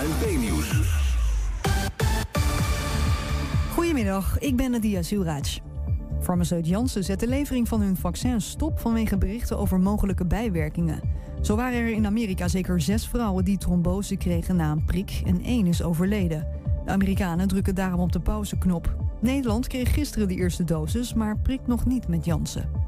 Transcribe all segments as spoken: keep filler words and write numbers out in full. A N P Nieuws. Goedemiddag, ik ben Nadia Zuraac. Farmaceut Janssen zet de levering van hun vaccins stop vanwege berichten over mogelijke bijwerkingen. Zo waren er in Amerika zeker zes vrouwen die trombose kregen na een prik en één is overleden. De Amerikanen drukken daarom op de pauzeknop. Nederland kreeg gisteren de eerste dosis, maar prikt nog niet met Janssen.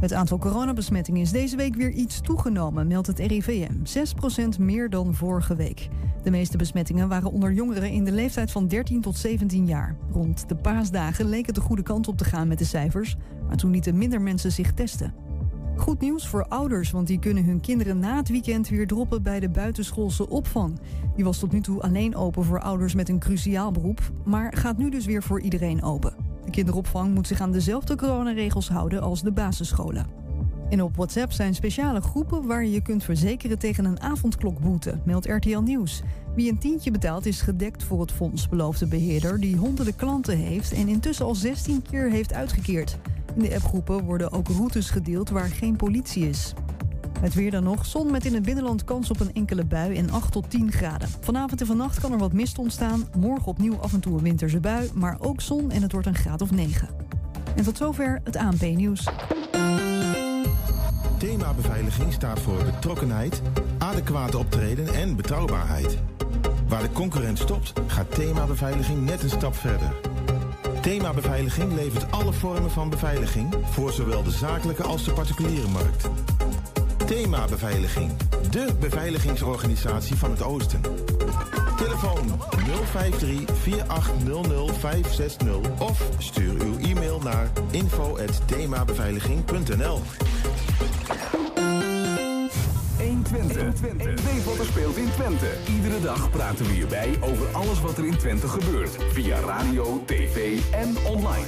Het aantal coronabesmettingen is deze week weer iets toegenomen, meldt het R I V M. zes procent meer dan vorige week. De meeste besmettingen waren onder jongeren in de leeftijd van dertien tot zeventien jaar. Rond de paasdagen leek het de goede kant op te gaan met de cijfers, maar toen lieten minder mensen zich testen. Goed nieuws voor ouders, want die kunnen hun kinderen na het weekend weer droppen bij de buitenschoolse opvang. Die was tot nu toe alleen open voor ouders met een cruciaal beroep, maar gaat nu dus weer voor iedereen open. De kinderopvang moet zich aan dezelfde coronaregels houden als de basisscholen. En op WhatsApp zijn speciale groepen waar je je kunt verzekeren tegen een avondklokboete, meldt R T L Nieuws. Wie een tientje betaalt is gedekt voor het fonds, belooft de beheerder die honderden klanten heeft en intussen al zestien keer heeft uitgekeerd. In de appgroepen worden ook routes gedeeld waar geen politie is. Het weer dan nog, zon met in het binnenland kans op een enkele bui en acht tot tien graden. Vanavond en vannacht kan er wat mist ontstaan. Morgen opnieuw af en toe een winterse bui, maar ook zon en het wordt een graad of negen. En tot zover het A N P Nieuws. Thema Beveiliging staat voor betrokkenheid, adequate optreden en betrouwbaarheid. Waar de concurrent stopt, gaat Thema Beveiliging net een stap verder. Thema Beveiliging levert alle vormen van beveiliging voor zowel de zakelijke als de particuliere markt. Thema Beveiliging, de beveiligingsorganisatie van het Oosten. Telefoon nul vijf drie vier acht nul nul vijf zes nul of stuur uw e-mail naar info at themabeveiliging punt n l. één Twente. één Twente. Wat er speelt in Twente. Iedere dag praten we hierbij over alles wat er in Twente gebeurt. Via radio, tv en online.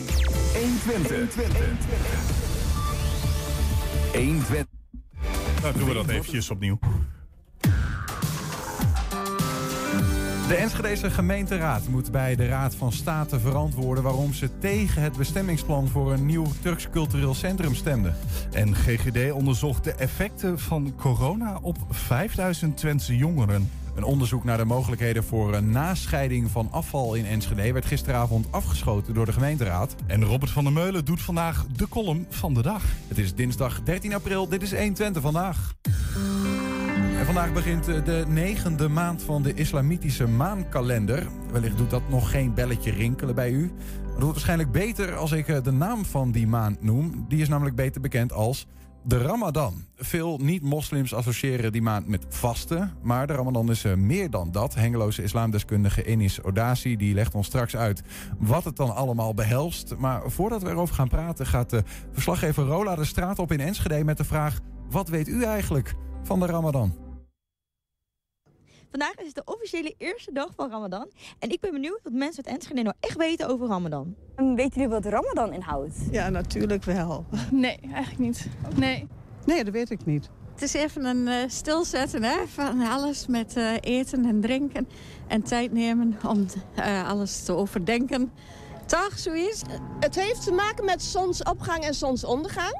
één Twente. één Twente. één Twente. Nou, doen we dat eventjes opnieuw. De Enschedese gemeenteraad moet bij de Raad van State verantwoorden waarom ze tegen het bestemmingsplan voor een nieuw Turks cultureel centrum stemden. En G G D onderzocht de effecten van corona op vijfduizend Twentse jongeren. Een onderzoek naar de mogelijkheden voor een nascheiding van afval in Enschede werd gisteravond afgeschoten door de gemeenteraad. En Robert van der Meulen doet vandaag de column van de dag. Het is dinsdag dertien april, dit is één Twente vandaag. En vandaag begint de negende maand van de islamitische maankalender. Wellicht doet dat nog geen belletje rinkelen bij u. Maar het wordt waarschijnlijk beter als ik de naam van die maand noem. Die is namelijk beter bekend als de Ramadan. Veel niet-moslims associëren die maand met vasten, maar de Ramadan is meer dan dat. Hengeloze islamdeskundige Enis Odasi die legt ons straks uit wat het dan allemaal behelst. Maar voordat we erover gaan praten gaat de verslaggever Rola de straat op in Enschede met de vraag: wat weet u eigenlijk van de Ramadan? Vandaag is het de officiële eerste dag van Ramadan. En ik ben benieuwd wat mensen uit Enschede nou echt weten over Ramadan. Weten jullie wat Ramadan inhoudt? Ja, natuurlijk wel. Nee, eigenlijk niet. Nee. Nee, dat weet ik niet. Het is even een uh, stilzetten, hè, van alles met uh, eten en drinken. En tijd nemen om uh, alles te overdenken. Toch, zoiets? Het heeft te maken met zonsopgang en zonsondergang.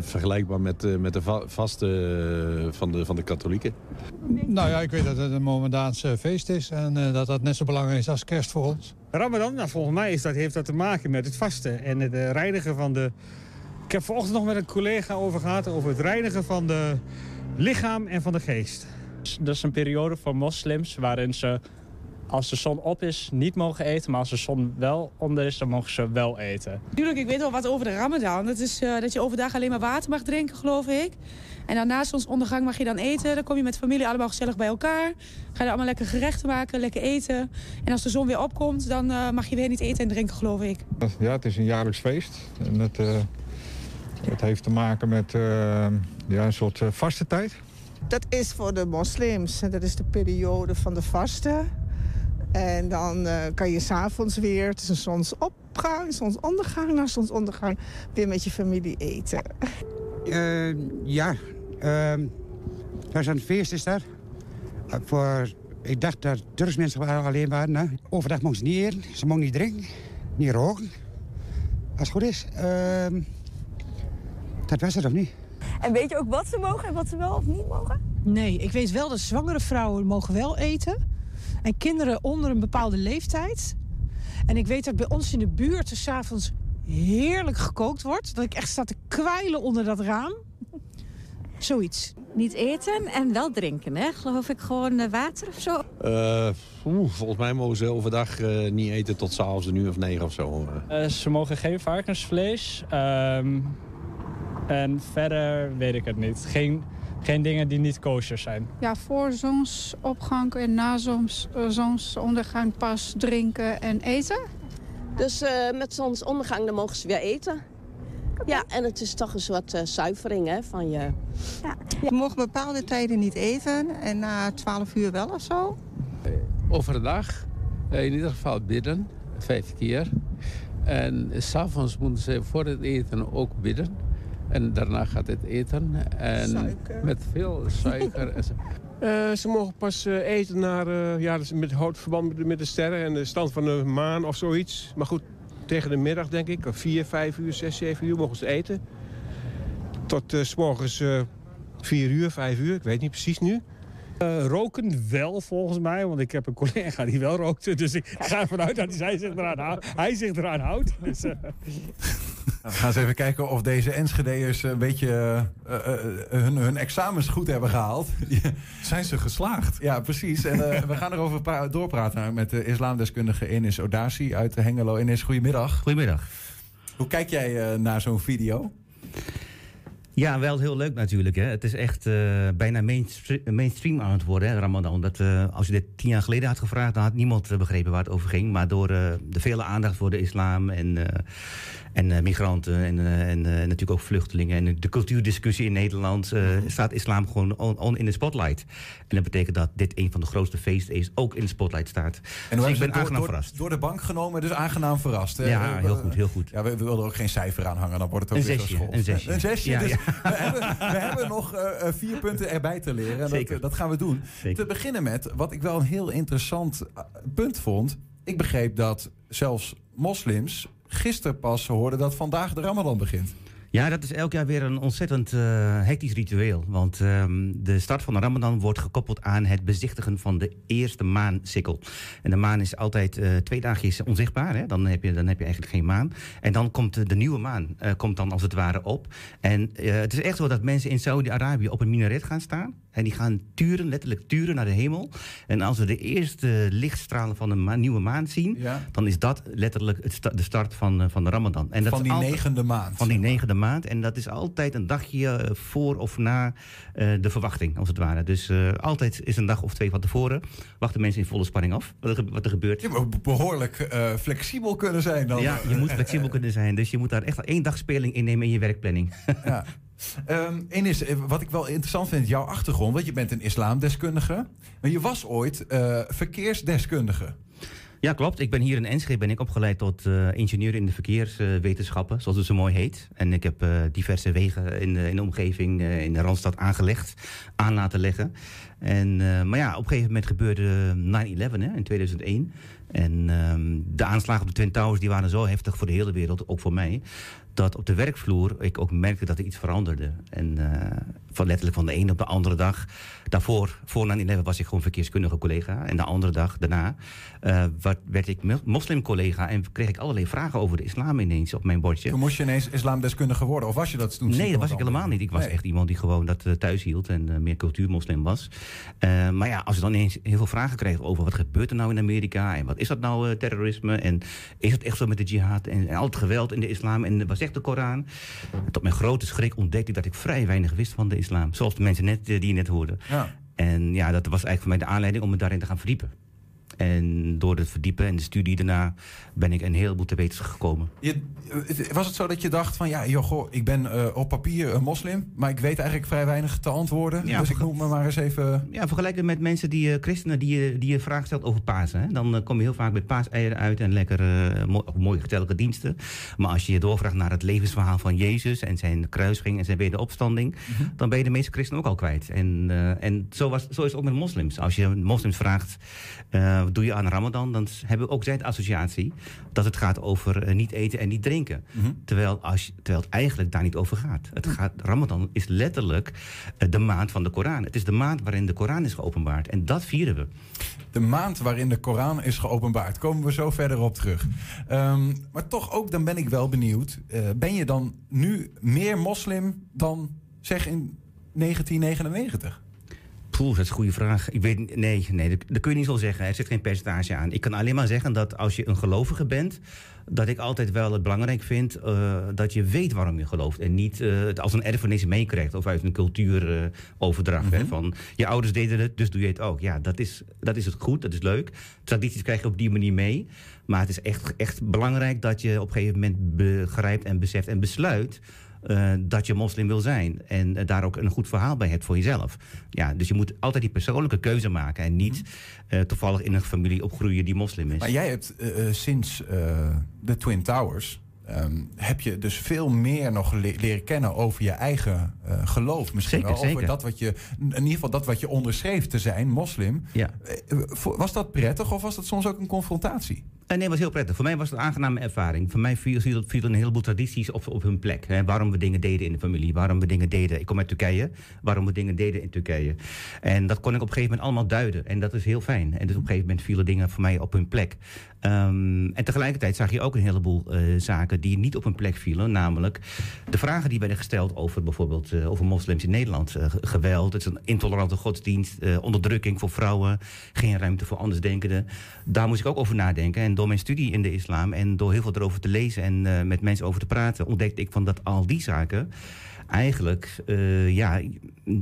Vergelijkbaar met, uh, met de va- vaste uh, van, de, van de katholieken. Nou ja, ik weet dat het een Mohammedaans uh, feest is en uh, dat dat net zo belangrijk is als kerst voor ons. Ramadan, nou, volgens mij is dat, heeft dat te maken met het vasten en het uh, reinigen van de... Ik heb vanochtend nog met een collega over gehad over het reinigen van de lichaam en van de geest. Dat is een periode voor moslims waarin ze, als de zon op is, niet mogen eten. Maar als de zon wel onder is, dan mogen ze wel eten. Natuurlijk, ik weet wel wat over de Ramadan. Dat is uh, dat je overdag alleen maar water mag drinken, geloof ik. En dan na zonsondergang mag je dan eten. Dan kom je met familie allemaal gezellig bij elkaar. Ga je allemaal lekker gerechten maken, lekker eten. En als de zon weer opkomt, dan uh, mag je weer niet eten en drinken, geloof ik. Ja, het is een jaarlijks feest. En het, uh, het heeft te maken met uh, ja, een soort uh, vastentijd. Dat is voor de moslims. En dat is de periode van de vasten. En dan uh, kan je s'avonds weer tussen zonsopgang, zonsondergang, na zonsondergang weer met je familie eten. Uh, ja, uh, dat is een feest is dat. Uh, voor, ik dacht dat Turks mensen alleen waren. Hè. Overdag mogen ze niet eten, ze mogen niet drinken, niet roken. Als het goed is, uh, dat was het of niet. En weet je ook wat ze mogen en wat ze wel of niet mogen? Nee, ik weet wel dat zwangere vrouwen mogen wel eten. En kinderen onder een bepaalde leeftijd. En ik weet dat bij ons in de buurt 's avonds heerlijk gekookt wordt. Dat ik echt sta te kwijlen onder dat raam. Zoiets. Niet eten en wel drinken, hè? Geloof ik gewoon water of zo? Uh, oe, volgens mij mogen ze overdag uh, niet eten tot 's avonds een uur of negen of zo. Uh, ze mogen geen varkensvlees. Um, en verder weet ik het niet. Geen, geen dingen die niet kosher zijn. Ja, voor zonsopgang en na zons, uh, zonsondergang pas drinken en eten. Dus uh, met zonsondergang dan mogen ze weer eten. Okay. Ja, en het is toch een soort uh, zuivering, hè, van je... Ja. Je mocht bepaalde tijden niet eten en na twaalf uur wel of zo? Overdag, in ieder geval bidden, vijf keer. En s'avonds moeten ze voor het eten ook bidden. En daarna gaat het eten. En suiker. Met veel suiker. En uh, ze mogen pas uh, eten naar, uh, ja, met hout verband met, met de sterren en de stand van de maan of zoiets. Maar goed, tegen de middag denk ik, vier, vijf uur, zes, zeven uur mogen ze eten. Tot uh, 's morgens uh, vier uur, vijf uur, ik weet niet precies nu. Uh, roken wel volgens mij, want ik heb een collega die wel rookte. Dus ik ga ervan uit dat hij zich eraan, hou, hij zich eraan houdt. Dus, uh... nou, we gaan eens even kijken of deze Enschedeërs een beetje uh, uh, hun, hun examens goed hebben gehaald. Zijn ze geslaagd? Ja, precies. En uh, we gaan erover pra- doorpraten met de islamdeskundige Enis Odasi uit Hengelo. Enis, goedemiddag. Goedemiddag. Hoe kijk jij uh, naar zo'n video? Ja, wel heel leuk natuurlijk. Hè. Het is echt uh, bijna mainstream aan het worden, hè, Ramadan. Dat, uh, als je dit tien jaar geleden had gevraagd, dan had niemand uh, begrepen waar het over ging. Maar door uh, de vele aandacht voor de islam en, uh, en uh, migranten en, uh, en uh, natuurlijk ook vluchtelingen en de cultuurdiscussie in Nederland, uh, staat islam gewoon on, on in de spotlight. En dat betekent dat dit een van de grootste feesten is, ook in de spotlight staat. En dus ik ben door, aangenaam door, verrast. Door de bank genomen, dus aangenaam verrast. Hè? Ja, heel goed, heel goed. Ja, we, we wilden ook geen cijfer aanhangen, dan wordt het ook een weer zesje, een zesje. Een zesje, ja, dus ja. We hebben, we hebben nog uh, vier punten erbij te leren. En Zeker. Dat, dat gaan we doen. Zeker. Te beginnen met wat ik wel een heel interessant punt vond. Ik begreep dat zelfs moslims gisteren pas hoorden dat vandaag de Ramadan begint. Ja, dat is elk jaar weer een ontzettend uh, hectisch ritueel. Want um, de start van de Ramadan wordt gekoppeld aan het bezichtigen van de eerste maansikkel. En de maan is altijd uh, twee dagjes onzichtbaar. Hè? Dan, heb je, dan heb je eigenlijk geen maan. En dan komt de, de nieuwe maan, uh, komt dan als het ware op. En uh, het is echt zo dat mensen in Saudi-Arabië op een minaret gaan staan. En die gaan turen, letterlijk turen naar de hemel. En als we de eerste lichtstralen van de ma- nieuwe maan zien, ja, dan is dat letterlijk het sta- de start van, uh, van de Ramadan. En dat van die altijd, negende maand. Van die negende maand. En dat is altijd een dagje voor of na uh, de verwachting, als het ware. Dus uh, altijd is een dag of twee van tevoren. Wachten mensen in volle spanning af wat er, wat er gebeurt. Je moet behoorlijk uh, flexibel kunnen zijn dan. Ja, je moet flexibel kunnen zijn. Dus je moet daar echt één dag speling in nemen in je werkplanning. Ja. Um, Enis, wat ik wel interessant vind, jouw achtergrond. Want je bent een islamdeskundige. Maar je was ooit uh, verkeersdeskundige. Ja, klopt. Ik ben hier in Enschede ben ik opgeleid tot uh, ingenieur in de verkeerswetenschappen, uh, zoals het zo mooi heet. En ik heb uh, diverse wegen in de, in de omgeving, uh, in de Randstad aangelegd, aan laten leggen. En, uh, maar ja, op een gegeven moment gebeurde nine eleven hè, in tweeduizend één. En um, de aanslagen op de Twin Towers die waren zo heftig voor de hele wereld, ook voor mij, dat op de werkvloer ik ook merkte dat er iets veranderde. En uh, van letterlijk van de ene op de andere dag. Daarvoor, voor nine eleven was ik gewoon verkeerskundige collega. En de andere dag daarna uh, werd ik moslimcollega en kreeg ik allerlei vragen over de islam ineens op mijn bordje. Toen moest je ineens islamdeskundige worden? Of was je dat toen? Nee, dat was ik helemaal niet. Ik was nee. echt iemand die gewoon dat uh, thuis hield en uh, meer cultuurmoslim was. Uh, maar ja, als je dan ineens heel veel vragen kreeg over wat gebeurt er nou in Amerika en wat is dat nou uh, terrorisme en is het echt zo met de jihad en, en al het geweld in de islam en wat zegt de Koran? En tot mijn grote schrik ontdekte ik dat ik vrij weinig wist van de islam. Zoals de mensen net, die je net hoorden. Ja. En ja, dat was eigenlijk voor mij de aanleiding om me daarin te gaan verdiepen. En door het verdiepen en de studie daarna ben ik een heleboel te weten gekomen. Je, was het zo dat je dacht van ja, joh, goh, ik ben uh, op papier een moslim, maar ik weet eigenlijk vrij weinig te antwoorden. Ja, dus verge- ik noem me maar eens even. Ja, vergelijk het met mensen die uh, christenen die je die je vraag stelt over Pasen. Hè? Dan uh, kom je heel vaak met paaseieren uit en lekker uh, mo- mooie gezellige diensten. Maar als je je doorvraagt naar het levensverhaal van Jezus en zijn kruising en zijn wederopstanding, mm-hmm. dan ben je de meeste christenen ook al kwijt. En, uh, en zo, was, zo is het ook met moslims. Als je moslims vraagt. Uh, Wat doe je aan Ramadan, dan hebben we ook zijn associatie dat het gaat over uh, niet eten en niet drinken. Mm-hmm. Terwijl, als, terwijl het eigenlijk daar niet over gaat. Het gaat Ramadan is letterlijk uh, de maand van de Koran. Het is de maand waarin de Koran is geopenbaard. En dat vieren we. de maand waarin de Koran is geopenbaard. Komen we zo verder op terug. Um, maar toch ook, dan ben ik wel benieuwd. Uh, ben je dan nu meer moslim dan, zeg, in negentien negenennegentig? Poeh, dat is een goede vraag. Ik weet, nee, nee, dat, dat kun je niet zo zeggen. Er zit geen percentage aan. Ik kan alleen maar zeggen dat als je een gelovige bent, dat ik altijd wel het belangrijk vind uh, dat je weet waarom je gelooft. En niet uh, het als een erfenis meekrijgt of uit een cultuur uh, overdracht. Mm-hmm. Van je ouders deden het, dus doe je het ook. Ja, dat is, dat is het goed, dat is leuk. Tradities krijg je op die manier mee. Maar het is echt, echt belangrijk dat je op een gegeven moment begrijpt en beseft en besluit Uh, dat je moslim wil zijn. En uh, daar ook een goed verhaal bij hebt voor jezelf. Ja, dus je moet altijd die persoonlijke keuze maken. En niet uh, toevallig in een familie opgroeien die moslim is. Maar jij hebt uh, sinds uh, de Twin Towers Um, heb je dus veel meer nog le- leren kennen over je eigen uh, geloof. Misschien zeker, wel over zeker. Dat wat je, in ieder geval dat wat je onderschreef te zijn, moslim. Ja. Was dat prettig of was dat soms ook een confrontatie? Nee, het was heel prettig. Voor mij was het een aangename ervaring. Voor mij vielen viel een heleboel tradities op, op hun plek. Hè. Waarom we dingen deden in de familie. Waarom we dingen deden. Ik kom uit Turkije. Waarom we dingen deden in Turkije. En dat kon ik op een gegeven moment allemaal duiden. En dat is heel fijn. En dus op een gegeven moment vielen dingen voor mij op hun plek. Um, en tegelijkertijd zag je ook een heleboel uh, zaken die niet op hun plek vielen. Namelijk de vragen die werden gesteld over bijvoorbeeld uh, over moslims in Nederland. Uh, geweld, het is een intolerante godsdienst. Uh, onderdrukking voor vrouwen. Geen ruimte voor andersdenkenden. Daar moest ik ook over nadenken. En door mijn studie in de islam en door heel veel erover te lezen en uh, met mensen over te praten, ontdekte ik van dat al die zaken eigenlijk uh, ja,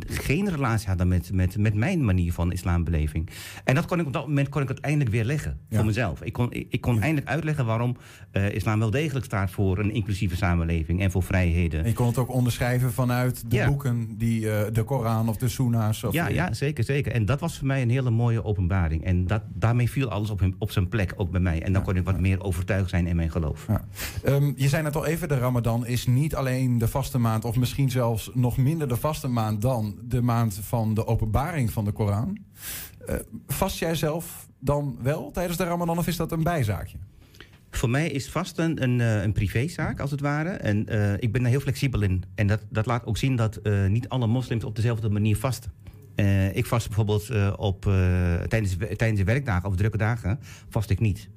geen relatie hadden met, met, met mijn manier van islambeleving. En dat kon ik op dat moment kon ik uiteindelijk weer leggen ja. voor mezelf. Ik kon, ik, ik kon ja. eindelijk uitleggen waarom uh, islam wel degelijk staat voor een inclusieve samenleving en voor vrijheden. En je kon het ook onderschrijven vanuit de ja. boeken, die, uh, de Koran of de soena's. Of ja, de... ja, zeker, zeker. En dat was voor mij een hele mooie openbaring. En dat, daarmee viel alles op, hem, op zijn plek, ook bij mij. En dan ja. kon ik wat meer overtuigd zijn in mijn geloof. Ja. Um, je zei net al even, de Ramadan is niet alleen de vaste maand, of misschien zelfs nog minder de vaste maand dan de maand van de openbaring van de Koran. Uh, vast jij zelf dan wel tijdens de Ramadan of is dat een bijzaakje? Voor mij is vasten een, een, een privézaak, als het ware. En uh, ik ben daar heel flexibel in. En dat, dat laat ook zien dat uh, niet alle moslims op dezelfde manier vasten. Uh, ik vast bijvoorbeeld uh, op, uh, tijdens, tijdens de werkdagen of drukke dagen vast ik niet.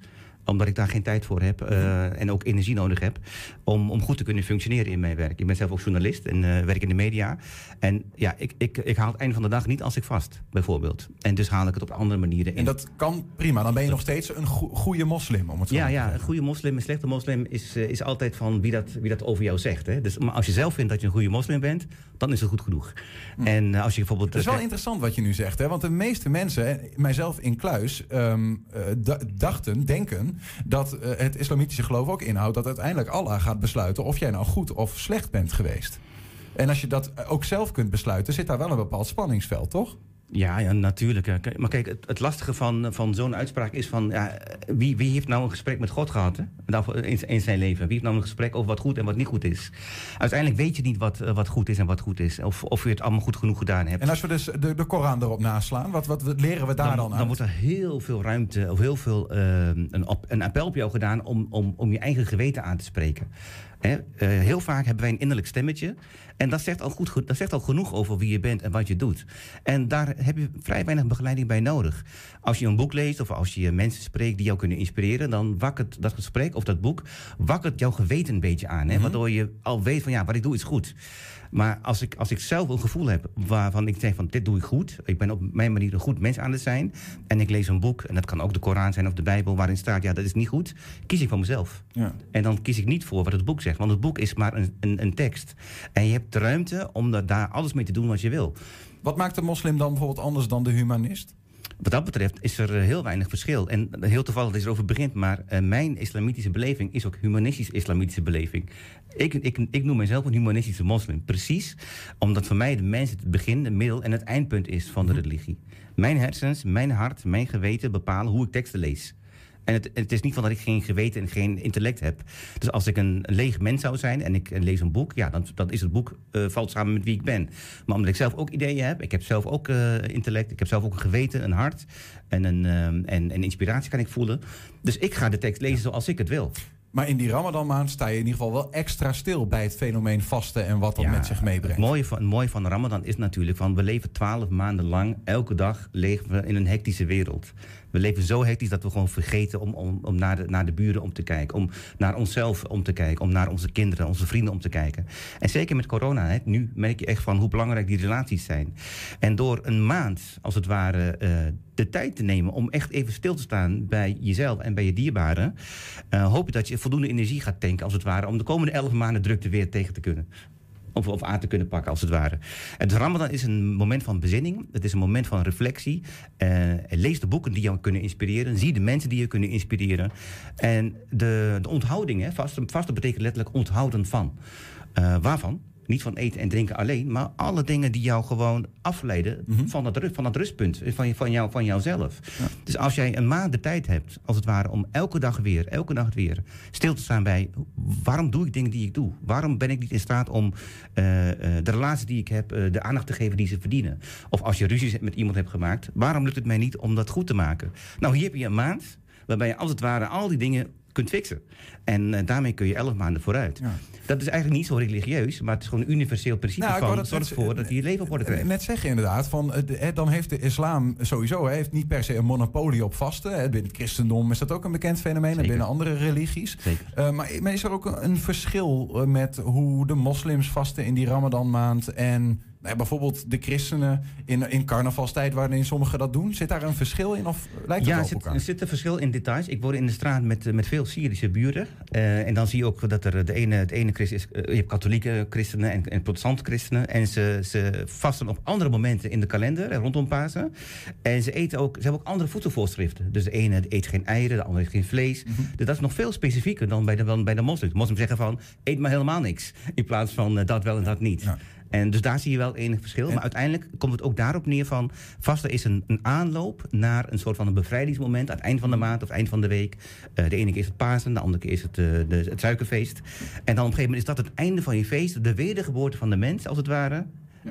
Omdat ik daar geen tijd voor heb uh, en ook energie nodig heb om, om goed te kunnen functioneren in mijn werk. Ik ben zelf ook journalist en uh, werk in de media. En ja, ik, ik, ik haal het einde van de dag niet als ik vast, bijvoorbeeld. En dus haal ik het op andere manieren in. En dat kan prima, dan ben je nog steeds een go- goede moslim. Om het zo ja, te ja, een goede moslim, een slechte moslim is, uh, is altijd van wie dat, wie dat over jou zegt. Hè? Dus, maar als je zelf vindt dat je een goede moslim bent, dan is het goed genoeg. Mm. En uh, als je bijvoorbeeld... Het is wel interessant wat je nu zegt, hè? Want de meeste mensen, mijzelf incluis, um, uh, d- dachten, denken... dat uh, het islamitische geloof ook inhoudt dat uiteindelijk Allah gaat besluiten of jij nou goed of slecht bent geweest. En als je dat ook zelf kunt besluiten, zit daar wel een bepaald spanningsveld, toch? Ja, ja, natuurlijk. Maar kijk, het, het lastige van, van zo'n uitspraak is van... Ja, wie, wie heeft nou een gesprek met God gehad hè? In, in zijn leven? Wie heeft nou een gesprek over wat goed en wat niet goed is? Uiteindelijk weet je niet wat, wat goed is en wat goed is. Of, of je het allemaal goed genoeg gedaan hebt. En als we dus de, de Koran erop naslaan, wat, wat leren we daar dan, dan uit? Dan wordt er heel veel ruimte of heel veel uh, een, op, een appel op jou gedaan... Om, om, om je eigen geweten aan te spreken. He, uh, heel vaak hebben wij een innerlijk stemmetje. En dat zegt, al goed, dat zegt al genoeg over wie je bent en wat je doet. En daar heb je vrij weinig begeleiding bij nodig. Als je een boek leest of als je mensen spreekt die jou kunnen inspireren... dan wakkert dat gesprek of dat boek wakkert jouw geweten een beetje aan. He, mm-hmm. Waardoor je al weet van ja, wat ik doe is goed. Maar als ik, als ik zelf een gevoel heb waarvan ik zeg van dit doe ik goed... ik ben op mijn manier een goed mens aan het zijn... en ik lees een boek, en dat kan ook de Koran zijn of de Bijbel... waarin staat, ja, dat is niet goed, kies ik voor mezelf. Ja. En dan kies ik niet voor wat het boek zegt... want het boek is maar een, een, een tekst. En je hebt de ruimte om dat, daar alles mee te doen wat je wil. Wat maakt de moslim dan bijvoorbeeld anders dan de humanist? Wat dat betreft is er heel weinig verschil. En heel toevallig dat je erover begint, maar uh, mijn islamitische beleving is ook humanistisch-islamitische beleving. Ik, ik, ik noem mezelf een humanistische moslim. Precies, omdat voor mij de mens het begin, de middel en het eindpunt is van de religie. Mijn hersens, mijn hart, mijn geweten bepalen hoe ik teksten lees. En het, het is niet van dat ik geen geweten en geen intellect heb. Dus als ik een leeg mens zou zijn en ik lees een boek... ja, dan, dan is het boek uh, valt samen met wie ik ben. Maar omdat ik zelf ook ideeën heb, ik heb zelf ook uh, intellect... ik heb zelf ook een geweten, een hart en een um, en, en inspiratie kan ik voelen. Dus ik ga de tekst lezen zoals ik het wil. Maar in die Ramadanmaand sta je in ieder geval wel extra stil bij het fenomeen vasten en wat dat ja, met zich meebrengt. Het mooie, van, het mooie van Ramadan is natuurlijk van we leven twaalf maanden lang, elke dag leven we in een hectische wereld. We leven zo hectisch dat we gewoon vergeten om, om, om naar, de, naar de buren om te kijken. Om naar onszelf om te kijken. Om naar onze kinderen, onze vrienden om te kijken. En zeker met corona, hè, nu merk je echt van hoe belangrijk die relaties zijn. En door een maand, als het ware, uh, de tijd te nemen om echt even stil te staan bij jezelf en bij je dierbaren, uh, hoop je dat je voldoende energie gaat tanken, als het ware, om de komende elf maanden drukte weer tegen te kunnen. Of, of aan te kunnen pakken, als het ware. Het Ramadan is een moment van bezinning. Het is een moment van reflectie. Uh, lees de boeken die jou kunnen inspireren. Zie de mensen die je kunnen inspireren. En de, de onthouding, hè, vasten, vasten betekent letterlijk onthouden van. Uh, waarvan? Niet van eten en drinken alleen, maar alle dingen die jou gewoon afleiden mm-hmm. van, dat, van dat rustpunt, van, van, jou, van jouzelf. Ja. Dus als jij een maand de tijd hebt, als het ware, om elke dag weer, elke nacht weer stil te staan bij waarom doe ik dingen die ik doe? Waarom ben ik niet in staat om uh, uh, de relatie die ik heb, uh, de aandacht te geven die ze verdienen? Of als je ruzies met iemand hebt gemaakt, waarom lukt het mij niet om dat goed te maken? Nou, hier heb je een maand waarbij je als het ware al die dingen kunt fixen. En uh, daarmee kun je elf maanden vooruit. Ja. Dat is eigenlijk niet zo religieus, maar het is gewoon een universeel principe nou, van zorg ervoor dat je je leven op orde krijgt. Net zeg je inderdaad, van, he, dan heeft de islam sowieso he, heeft niet per se een monopolie op vasten. He. Binnen het christendom is dat ook een bekend fenomeen Zeker. En binnen andere religies. Uh, maar, maar is er ook een verschil met hoe de moslims vasten in die Ramadanmaand en nou, bijvoorbeeld de christenen in, in carnavalstijd, waarin sommigen dat doen? Zit daar een verschil in of lijkt het ja, op elkaar? Ja, er zit een verschil in details. Ik woon in de straat met, met veel Syrische buren. Uh, en dan zie je ook dat er de ene, het ene christen is, uh, je hebt katholieke christenen en, en protestante christenen. En ze, ze vasten op andere momenten in de kalender, rondom Pasen. En ze eten ook, ze hebben ook andere voedselvoorschriften. Dus de ene eet geen eieren, de andere eet geen vlees. Mm-hmm. Dus dat is nog veel specifieker dan bij de, dan bij de moslims. De moslims zeggen van, eet maar helemaal niks. In plaats van uh, dat wel en dat niet. Ja. En dus daar zie je wel enig verschil. Maar uiteindelijk komt het ook daarop neer van vasten is een, een aanloop naar een soort van een bevrijdingsmoment aan het eind van de maand of eind van de week. Uh, de ene keer is het Pasen, de andere keer is het, uh, de, het suikerfeest. En dan op een gegeven moment is dat het einde van je feest, de wedergeboorte van de mens als het ware.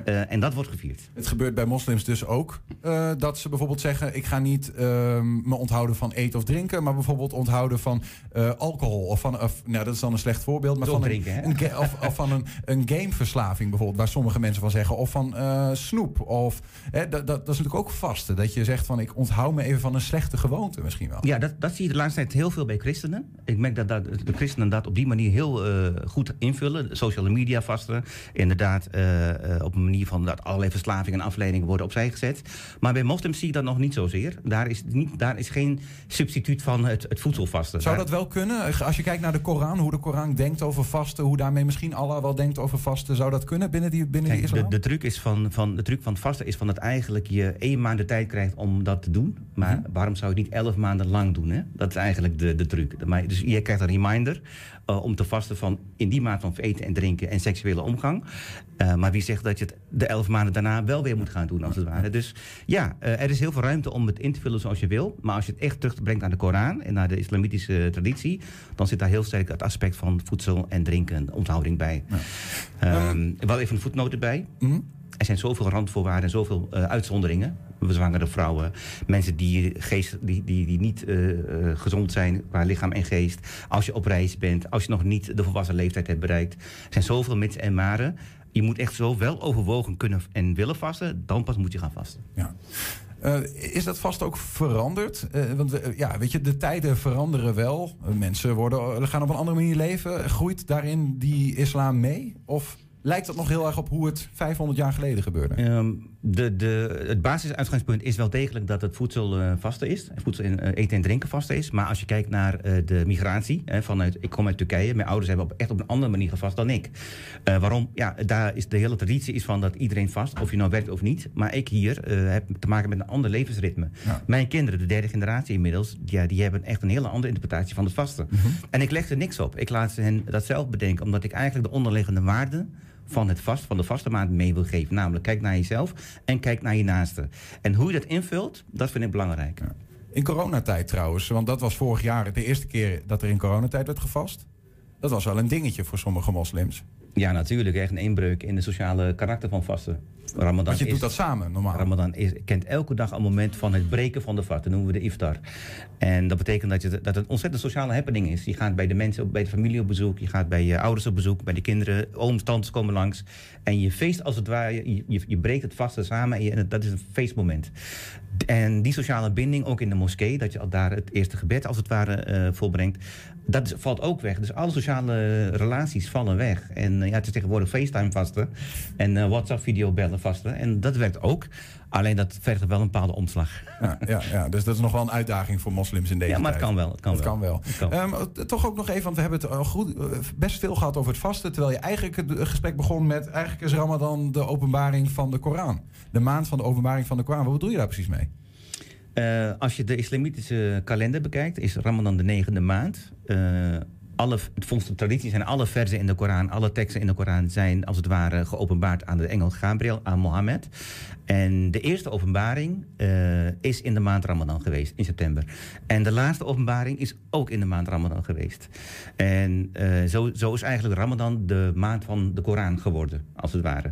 Uh, en dat wordt gevierd. Het gebeurt bij moslims dus ook. Uh, dat ze bijvoorbeeld zeggen, ik ga niet uh, me onthouden van eten of drinken, maar bijvoorbeeld onthouden van uh, alcohol. Of van, of, nou dat is dan een slecht voorbeeld. Maar van drinken, een, een, of, of van een, een gameverslaving bijvoorbeeld, waar sommige mensen van zeggen. Of van uh, snoep. Of, hè, dat, dat is natuurlijk ook vasten. Dat je zegt van, ik onthoud me even van een slechte gewoonte misschien wel. Ja, dat, dat zie je de laatste tijd heel veel bij christenen. Ik merk dat, dat de christenen dat op die manier heel uh, goed invullen. Social media vasten. Inderdaad, uh, op een manier van dat allerlei verslavingen en afleidingen worden opzij gezet. Maar bij moslims zie ik dat nog niet zozeer. Daar is, niet, daar is geen substituut van het, het voedselvasten. Zou dat wel kunnen? Als je kijkt naar de Koran, hoe de Koran denkt over vasten, hoe daarmee misschien Allah wel denkt over vasten, zou dat kunnen binnen die, binnen Kijk, die islam? De, de, truc is van, van, de truc van vasten is van dat eigenlijk je één maand de tijd krijgt om dat te doen. Maar hm? waarom zou je het niet elf maanden lang doen? Hè? Dat is eigenlijk de, de truc. Maar, dus je krijgt een reminder uh, om te vasten van in die maand van eten en drinken en seksuele omgang. Uh, maar wie zegt dat je het de elf maanden daarna wel weer moet gaan doen, als het ware. Dus ja, er is heel veel ruimte om het in te vullen zoals je wil. Maar als je het echt terugbrengt aan de Koran en naar de islamitische traditie, dan zit daar heel sterk het aspect van voedsel en drinken, onthouding bij. Ja. Um, wel even een voetnoot erbij. Mm-hmm. Er zijn zoveel randvoorwaarden en zoveel uh, uitzonderingen. Zwangere vrouwen, mensen die, geest, die, die, die niet uh, gezond zijn qua lichaam en geest. Als je op reis bent, als je nog niet de volwassen leeftijd hebt bereikt. Er zijn zoveel mits en maren. Je moet echt zo wel overwogen kunnen en willen vasten, dan pas moet je gaan vasten. Ja. Uh, is dat vast ook veranderd? Uh, want uh, ja, weet je, de tijden veranderen wel. Uh, mensen worden, gaan op een andere manier leven. Groeit daarin die islam mee? Of lijkt dat nog heel erg op hoe het vijfhonderd jaar geleden gebeurde? Um, de, de, het basisuitgangspunt is wel degelijk dat het voedsel uh, vasten is. Voedsel en, uh, eten en drinken vasten is. Maar als je kijkt naar uh, de migratie, hè, vanuit, ik kom uit Turkije. Mijn ouders hebben op, echt op een andere manier gevast dan ik. Uh, waarom? Ja, daar is de hele traditie is van dat iedereen vast, of je nou werkt of niet. Maar ik hier uh, heb te maken met een ander levensritme. Ja. Mijn kinderen, de derde generatie inmiddels, ja, die hebben echt een hele andere interpretatie van het vasten. Mm-hmm. En ik leg er niks op. Ik laat hen dat zelf bedenken, omdat ik eigenlijk de onderliggende waarden van, het vast, van de vaste maand mee wil geven. Namelijk, kijk naar jezelf en kijk naar je naaste. En hoe je dat invult, dat vind ik belangrijk. Ja. In coronatijd trouwens, want dat was vorig jaar de eerste keer dat er in coronatijd werd gevast. Dat was wel een dingetje voor sommige moslims. Ja, natuurlijk. Echt een inbreuk in de sociale karakter van vasten. Ramadan Want je is, doet dat samen, normaal. Ramadan is, kent elke dag een moment van het breken van de vat. Dat noemen we de iftar. En dat betekent dat, je, dat het een ontzettend sociale happening is. Je gaat bij de mensen, bij de familie op bezoek. Je gaat bij je ouders op bezoek. Bij de kinderen, ooms, tantes komen langs. En je feest als het ware. Je, je, je breekt het vasten samen. En, je, en dat is een feestmoment. En die sociale binding, ook in de moskee. Dat je al daar het eerste gebed als het ware uh, volbrengt. Dat is, valt ook weg. Dus alle sociale relaties vallen weg. En uh, ja, het is tegenwoordig FaceTime vasten. En uh, WhatsApp video bellen vasten. En dat werkt ook. Alleen dat vergt wel een bepaalde omslag. Ja, ja, ja, dus dat is nog wel een uitdaging voor moslims in deze tijd. Ja, maar het kan wel. Het kan het wel. Kan wel. Het kan wel. Um, toch ook nog even, want we hebben het uh, goed, uh, best veel gehad over het vasten. Terwijl je eigenlijk het gesprek begon met... eigenlijk is Ramadan de openbaring van de Koran. De maand van de openbaring van de Koran. Wat bedoel je daar precies mee? Uh, als je de islamitische kalender bekijkt, is Ramadan de negende maand. Uh, alle, volgens de traditie zijn alle verzen in de Koran, alle teksten in de Koran zijn als het ware geopenbaard aan de engel Gabriel, aan Mohammed. En de eerste openbaring uh, is in de maand Ramadan geweest, in september. En de laatste openbaring is ook in de maand Ramadan geweest. En uh, zo, zo is eigenlijk Ramadan de maand van de Koran geworden, als het ware.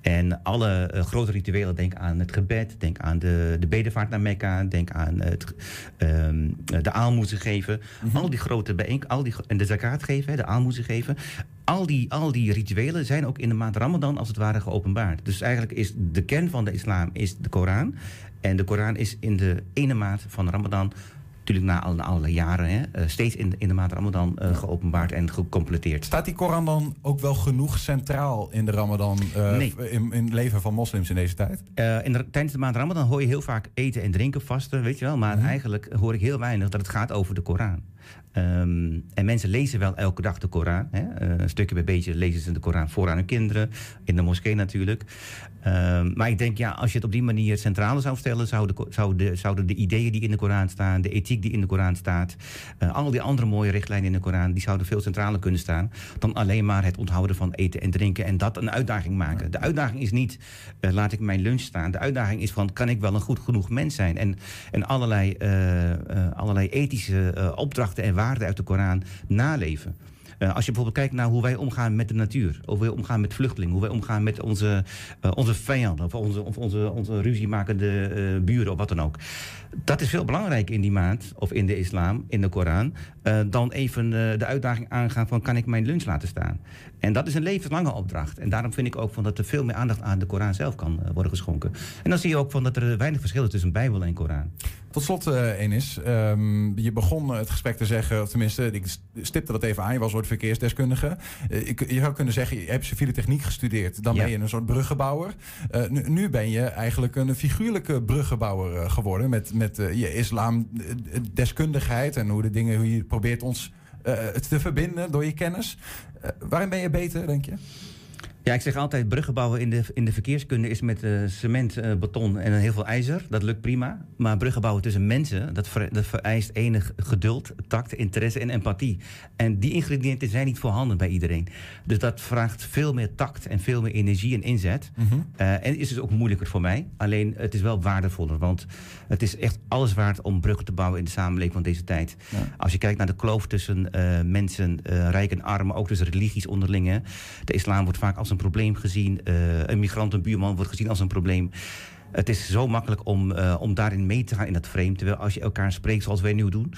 En alle uh, grote rituelen, denk aan het gebed, denk aan de, de bedevaart naar Mekka, denk aan het, um, de aalmoezen geven. Mm-hmm. Al die grote bijeenkomsten, en de zakaat geven, de aalmoezen geven. Al die, al die rituelen zijn ook in de maand Ramadan als het ware geopenbaard. Dus eigenlijk is de kern van de islam is de Koran. En de Koran is in de ene maand van Ramadan, natuurlijk na alle, alle jaren, hè, steeds in, in de maand Ramadan uh, geopenbaard en gecompleteerd. Staat die Koran dan ook wel genoeg centraal in de Ramadan, uh, nee. in, in het leven van moslims in deze tijd? Uh, in de, tijdens de maand Ramadan hoor je heel vaak eten en drinken, vasten, weet je wel. Maar uh-huh. eigenlijk hoor ik heel weinig dat het gaat over de Koran. Um, en mensen lezen wel elke dag de Koran. Hè? Uh, een stukje bij beetje lezen ze de Koran voor aan hun kinderen. In de moskee natuurlijk. Um, maar ik denk, ja, als je het op die manier centraal zou stellen... zouden de, zou de, zouden de ideeën die in de Koran staan... de ethiek die in de Koran staat... Uh, al die andere mooie richtlijnen in de Koran... die zouden veel centraler kunnen staan... dan alleen maar het onthouden van eten en drinken... en dat een uitdaging maken. De uitdaging is niet, uh, laat ik mijn lunch staan. De uitdaging is van, kan ik wel een goed genoeg mens zijn? En, en allerlei, uh, uh, allerlei ethische uh, opdrachten en waarden... uit de Koran naleven. Uh, als je bijvoorbeeld kijkt naar hoe wij omgaan met de natuur... hoe wij omgaan met vluchtelingen... hoe wij omgaan met onze, uh, onze vijanden... of onze, of onze, onze ruziemakende uh, buren of wat dan ook. Dat is veel belangrijker in die maand... of in de islam, in de Koran... Uh, dan even uh, de uitdaging aangaan van... kan ik mijn lunch laten staan? En dat is een levenslange opdracht. En daarom vind ik ook van dat er veel meer aandacht aan de Koran zelf kan uh, worden geschonken. En dan zie je ook van dat er weinig verschil is tussen Bijbel en Koran. Tot slot, uh, Enis. Um, je begon het gesprek te zeggen... of tenminste, ik stipte dat even aan... je was ooit verkeersdeskundige. Uh, je, je zou kunnen zeggen, je hebt civiele techniek gestudeerd. Dan ja. ben je een soort bruggenbouwer. Uh, nu, nu ben je eigenlijk een figuurlijke bruggenbouwer uh, geworden... met, met uh, je islamdeskundigheid en hoe de dingen... hoe je probeert ons uh, te verbinden door je kennis. Uh, waarin ben je beter, denk je? Ja, ik zeg altijd, bruggen bouwen in de, in de verkeerskunde is met uh, cement, uh, beton en heel veel ijzer. Dat lukt prima. Maar bruggen bouwen tussen mensen, dat, ver, dat vereist enig geduld, tact, interesse en empathie. En die ingrediënten zijn niet voorhanden bij iedereen. Dus dat vraagt veel meer tact en veel meer energie en inzet. Mm-hmm. Uh, en is dus ook moeilijker voor mij. Alleen, het is wel waardevoller. Want het is echt alles waard om bruggen te bouwen in de samenleving van deze tijd. Ja. Als je kijkt naar de kloof tussen uh, mensen, uh, rijk en arm, maar ook tussen religies onderling. Hè. De islam wordt vaak als een probleem gezien. Uh, een migrant, een buurman wordt gezien als een probleem. Het is zo makkelijk om, uh, om daarin mee te gaan in dat frame. Terwijl als je elkaar spreekt zoals wij nu doen... Um,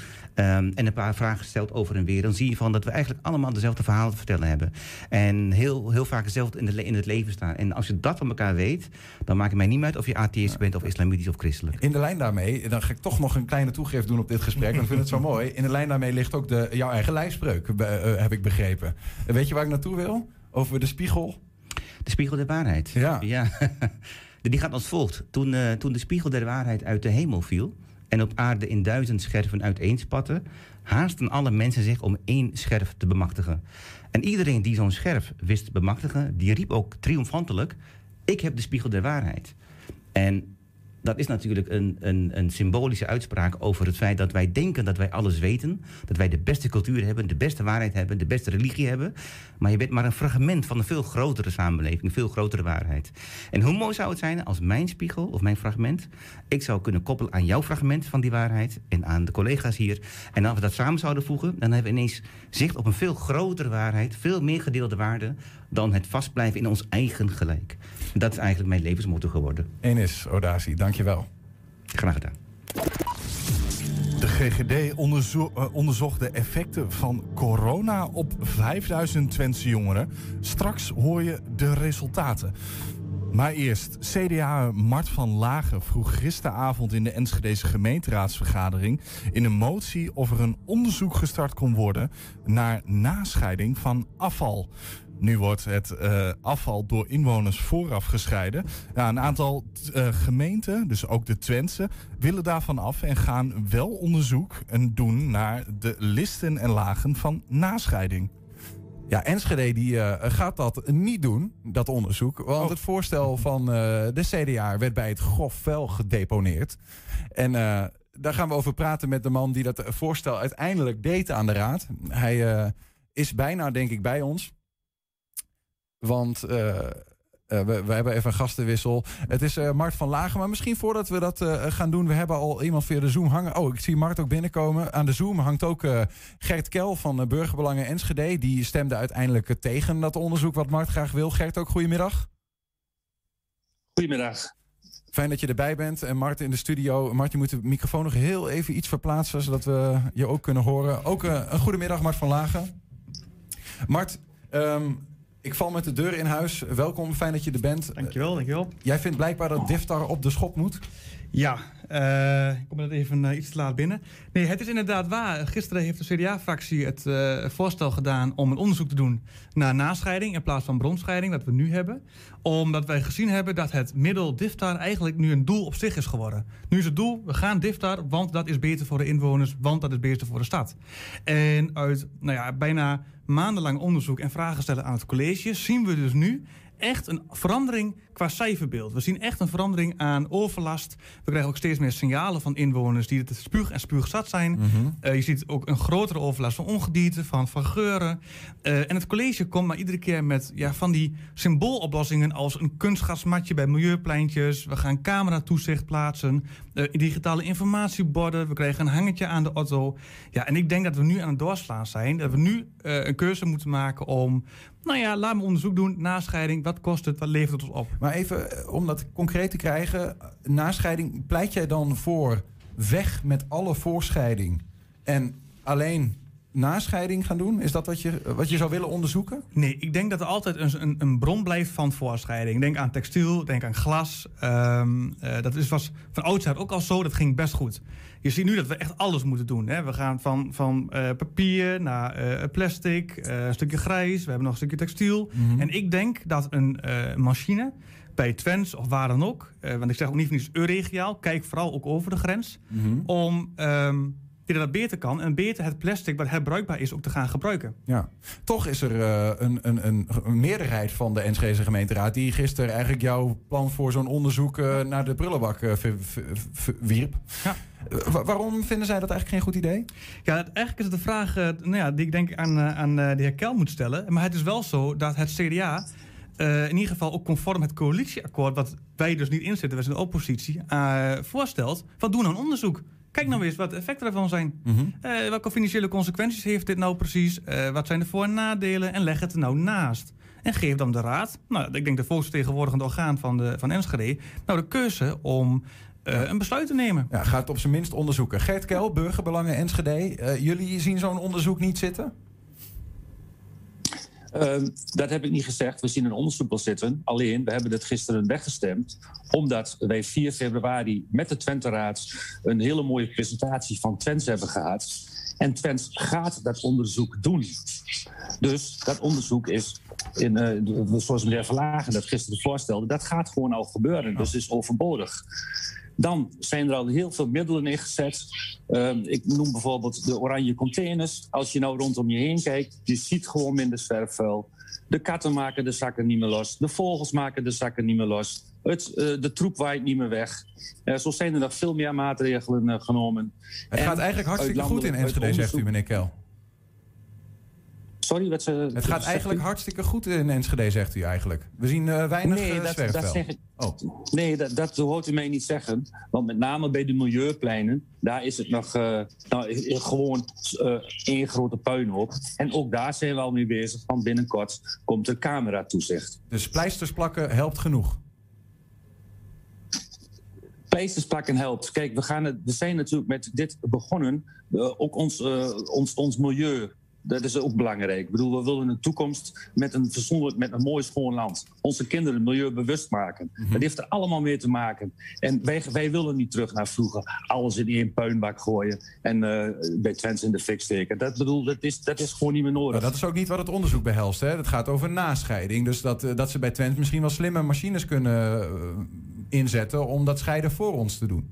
en een paar vragen stelt over en weer... dan zie je van dat we eigenlijk allemaal dezelfde verhalen te vertellen hebben. En heel, heel vaak hetzelfde in, de le- in het leven staan. En als je dat van elkaar weet... dan maakt het mij niet meer uit of je atheïst ja. bent... of islamitisch of christelijk. In de lijn daarmee, dan ga ik toch nog een kleine toegift doen op dit gesprek... want ik vind het zo mooi. In de lijn daarmee ligt ook de, jouw eigen lijfspreuk, uh, heb ik begrepen. Weet je waar ik naartoe wil? Over de spiegel? De spiegel der waarheid. Ja. ja. Die gaat als volgt. Toen, uh, toen de spiegel der waarheid uit de hemel viel... en op aarde in duizend scherven uiteenspatte... haasten alle mensen zich om één scherf te bemachtigen. En iedereen die zo'n scherf wist te bemachtigen... die riep ook triomfantelijk... ik heb de spiegel der waarheid. En... dat is natuurlijk een, een, een symbolische uitspraak over het feit dat wij denken dat wij alles weten. Dat wij de beste cultuur hebben, de beste waarheid hebben, de beste religie hebben. Maar je bent maar een fragment van een veel grotere samenleving, een veel grotere waarheid. En hoe mooi zou het zijn als mijn spiegel of mijn fragment, ik zou kunnen koppelen aan jouw fragment van die waarheid en aan de collega's hier. En als we dat samen zouden voegen, dan hebben we ineens zicht op een veel grotere waarheid, veel meer gedeelde waarde dan het vastblijven in ons eigen gelijk. Dat is eigenlijk mijn levensmotto geworden. Enis Odasi, dankjewel. Graag gedaan. De G G D onderzo- uh, onderzocht de effecten van corona op vijfduizend Twentse jongeren. Straks hoor je de resultaten. Maar eerst, C D A Mart van Lagen vroeg gisteravond in de Enschedese gemeenteraadsvergadering in een motie of er een onderzoek gestart kon worden naar nascheiding van afval. Nu wordt het uh, afval door inwoners vooraf gescheiden. Ja, een aantal t- uh, gemeenten, dus ook de Twentse, willen daarvan af en gaan wel onderzoek en doen naar de listen en lagen van nascheiding. Ja, Enschede die, uh, gaat dat niet doen, dat onderzoek. Want oh. het voorstel van uh, de C D A werd bij het grof vuil gedeponeerd. En uh, daar gaan we over praten met de man die dat voorstel uiteindelijk deed aan de Raad. Hij uh, is bijna, denk ik, bij ons. Want uh, uh, we, we hebben even een gastenwissel. Het is uh, Mart van Lagen. Maar misschien voordat we dat uh, gaan doen... we hebben al iemand via de Zoom hangen. Oh, ik zie Mart ook binnenkomen. Aan de Zoom hangt ook uh, Gert Kel van uh, Burgerbelangen Enschede. Die stemde uiteindelijk uh, tegen dat onderzoek wat Mart graag wil. Gert, ook goedemiddag. Goedemiddag. Fijn dat je erbij bent. En Mart in de studio. Mart, je moet de microfoon nog heel even iets verplaatsen... zodat we je ook kunnen horen. Ook uh, een goedemiddag, Mart van Lagen. Mart... Um, Ik val met de deur in huis. Welkom, fijn dat je er bent. Dankjewel, dankjewel. Jij vindt blijkbaar dat Diftar op de schop moet? Ja, uh, ik kom net even uh, iets te laat binnen. Nee, het is inderdaad waar. Gisteren heeft de C D A-fractie het uh, voorstel gedaan om een onderzoek te doen naar nascheiding in plaats van bronscheiding, dat we nu hebben. Omdat wij gezien hebben dat het middel Diftar eigenlijk nu een doel op zich is geworden. Nu is het doel, we gaan Diftar, want dat is beter voor de inwoners, want dat is beter voor de stad. En uit nou ja, bijna maandenlang onderzoek en vragen stellen aan het college zien we dus nu echt een verandering qua cijferbeeld. We zien echt een verandering aan overlast. We krijgen ook steeds meer signalen van inwoners die het spuug en spuugzat zijn. Mm-hmm. Uh, je ziet ook een grotere overlast van ongedierte, van, van geuren. Uh, en het college komt maar iedere keer met ja, van die symbooloplossingen als een kunstgrasmatje bij milieupleintjes. We gaan cameratoezicht plaatsen. Uh, digitale informatieborden. We krijgen een hangertje aan de auto. Ja, en ik denk dat we nu aan het doorslaan zijn. Dat we nu uh, een keuze moeten maken om... Nou ja, laat me onderzoek doen. Nascheiding, wat kost het, wat levert het ons op? Maar even om dat concreet te krijgen. Nascheiding, pleit jij dan voor weg met alle voorscheiding en alleen nascheiding gaan doen? Is dat wat je, wat je zou willen onderzoeken? Nee, ik denk dat er altijd een, een, een bron blijft van voorscheiding. Denk aan textiel, denk aan glas. Um, uh, dat is, was van oudsher ook al zo, dat ging best goed. Je ziet nu dat we echt alles moeten doen. Hè. We gaan van, van uh, papier naar uh, plastic, uh, een stukje grijs. We hebben nog een stukje textiel. Mm-hmm. En ik denk dat een uh, machine bij Twence of waar dan ook... Uh, want ik zeg ook niet van iets euregiaal. Kijk vooral ook over de grens. Mm-hmm. Om... Um, die dat beter kan en beter het plastic wat herbruikbaar is ook te gaan gebruiken. Ja, toch is er uh, een, een, een meerderheid van de Enschedese gemeenteraad die gisteren eigenlijk jouw plan voor zo'n onderzoek uh, naar de prullenbak uh, v- v- v- wierp. Ja. Wa- waarom vinden zij dat eigenlijk geen goed idee? Ja, eigenlijk is het de vraag uh, nou ja, die ik denk aan, uh, aan uh, de heer Kel moet stellen. Maar het is wel zo dat het C D A uh, in ieder geval ook conform het coalitieakkoord, wat wij dus niet inzitten, wij zijn de oppositie, uh, voorstelt van doe nou een onderzoek. Kijk nou eens wat de effecten ervan zijn. Mm-hmm. Uh, welke financiële consequenties heeft dit nou precies? Uh, wat zijn de voor- en nadelen? En leg het er nou naast. En geef dan de raad, nou, ik denk de volksvertegenwoordigende orgaan van, de, van Enschede... nou de keuze om uh, een besluit te nemen. Ja, gaat het op zijn minst onderzoeken. Gert Kel, Burgerbelangen Enschede. Uh, jullie zien zo'n onderzoek niet zitten? Uh, dat heb ik niet gezegd. We zien een onderzoek wel zitten. Alleen, we hebben het gisteren weggestemd. Omdat wij vier februari met de Twente-raad een hele mooie presentatie van Twente hebben gehad. En Twente gaat dat onderzoek doen. Dus dat onderzoek is, in, uh, zoals meneer Van Lagen dat gisteren voorstelde, dat gaat gewoon al gebeuren. Dus is overbodig. Dan zijn er al heel veel middelen ingezet. Uh, ik noem bijvoorbeeld de oranje containers. Als je nou rondom je heen kijkt, je ziet gewoon minder zwerfvuil. De katten maken de zakken niet meer los. De vogels maken de zakken niet meer los. Het, uh, de troep waait niet meer weg. Uh, zo zijn er nog veel meer maatregelen uh, genomen. Het en gaat eigenlijk hartstikke goed in Enschede, zegt u, meneer Kel. Sorry, wat ze, het gaat eigenlijk u? hartstikke goed in Enschede, zegt u eigenlijk. We zien uh, weinig nee, dat, dat zeg ik, oh. Nee, dat, dat hoort u mij niet zeggen. Want met name bij de milieupleinen, daar is het nog uh, nou, gewoon uh, één grote puinhoop. En ook daar zijn we al mee bezig, want binnenkort komt de cameratoezicht. Dus pleisters plakken helpt genoeg? Pleisters plakken helpt. Kijk, we, gaan het, we zijn natuurlijk met dit begonnen. Uh, ook ons, uh, ons, ons milieu... Dat is ook belangrijk. Ik bedoel, we willen een toekomst met een verzoenlijk, met een mooi schoon land. Onze kinderen milieubewust maken. Mm-hmm. Dat heeft er allemaal mee te maken. En wij, wij willen niet terug naar vroeger. Alles in één puinbak gooien en uh, bij Twence in de fik steken. Dat, bedoel, dat, is, dat is gewoon niet meer nodig. Nou, dat is ook niet wat het onderzoek behelst. Hè? Het gaat over nascheiding. Dus dat, uh, dat ze bij Twence misschien wel slimme machines kunnen uh, inzetten om dat scheiden voor ons te doen.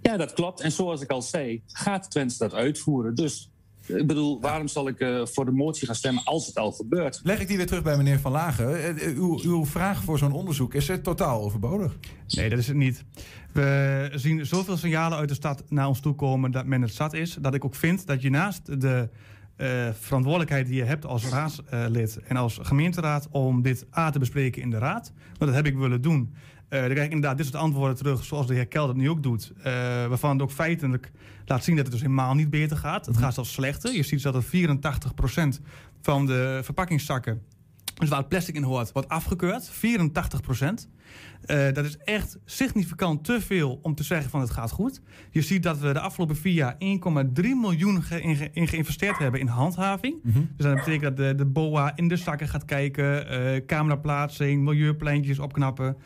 Ja, dat klopt. En zoals ik al zei, gaat Twence dat uitvoeren. Dus... Ik bedoel, waarom zal ik uh, voor de motie gaan stemmen als het al gebeurt? Leg ik die weer terug bij meneer Van Lagen. Uw, uw vraag voor zo'n onderzoek, is het totaal overbodig? Nee, dat is het niet. We zien zoveel signalen uit de stad naar ons toe komen dat men het zat is. Dat ik ook vind dat je naast de uh, verantwoordelijkheid die je hebt als raadslid en als gemeenteraad... om dit A te bespreken in de raad, want dat heb ik willen doen... Uh, dan krijg ik inderdaad dit soort antwoorden terug, zoals de heer Kel dat nu ook doet. Uh, waarvan het ook feitelijk laat zien dat het dus helemaal niet beter gaat. Het gaat zelfs slechter. Je ziet dat er vierentachtig procent van de verpakkingszakken, dus waar het plastic in hoort, wordt afgekeurd. vierentachtig procent. Uh, dat is echt significant te veel om te zeggen van het gaat goed. Je ziet dat we de afgelopen vier jaar één komma drie miljoen ge- in, ge- in geïnvesteerd hebben in handhaving. Mm-hmm. Dus dat betekent dat de, de B O A in de zakken gaat kijken, uh, cameraplaatsing, milieupleintjes opknappen.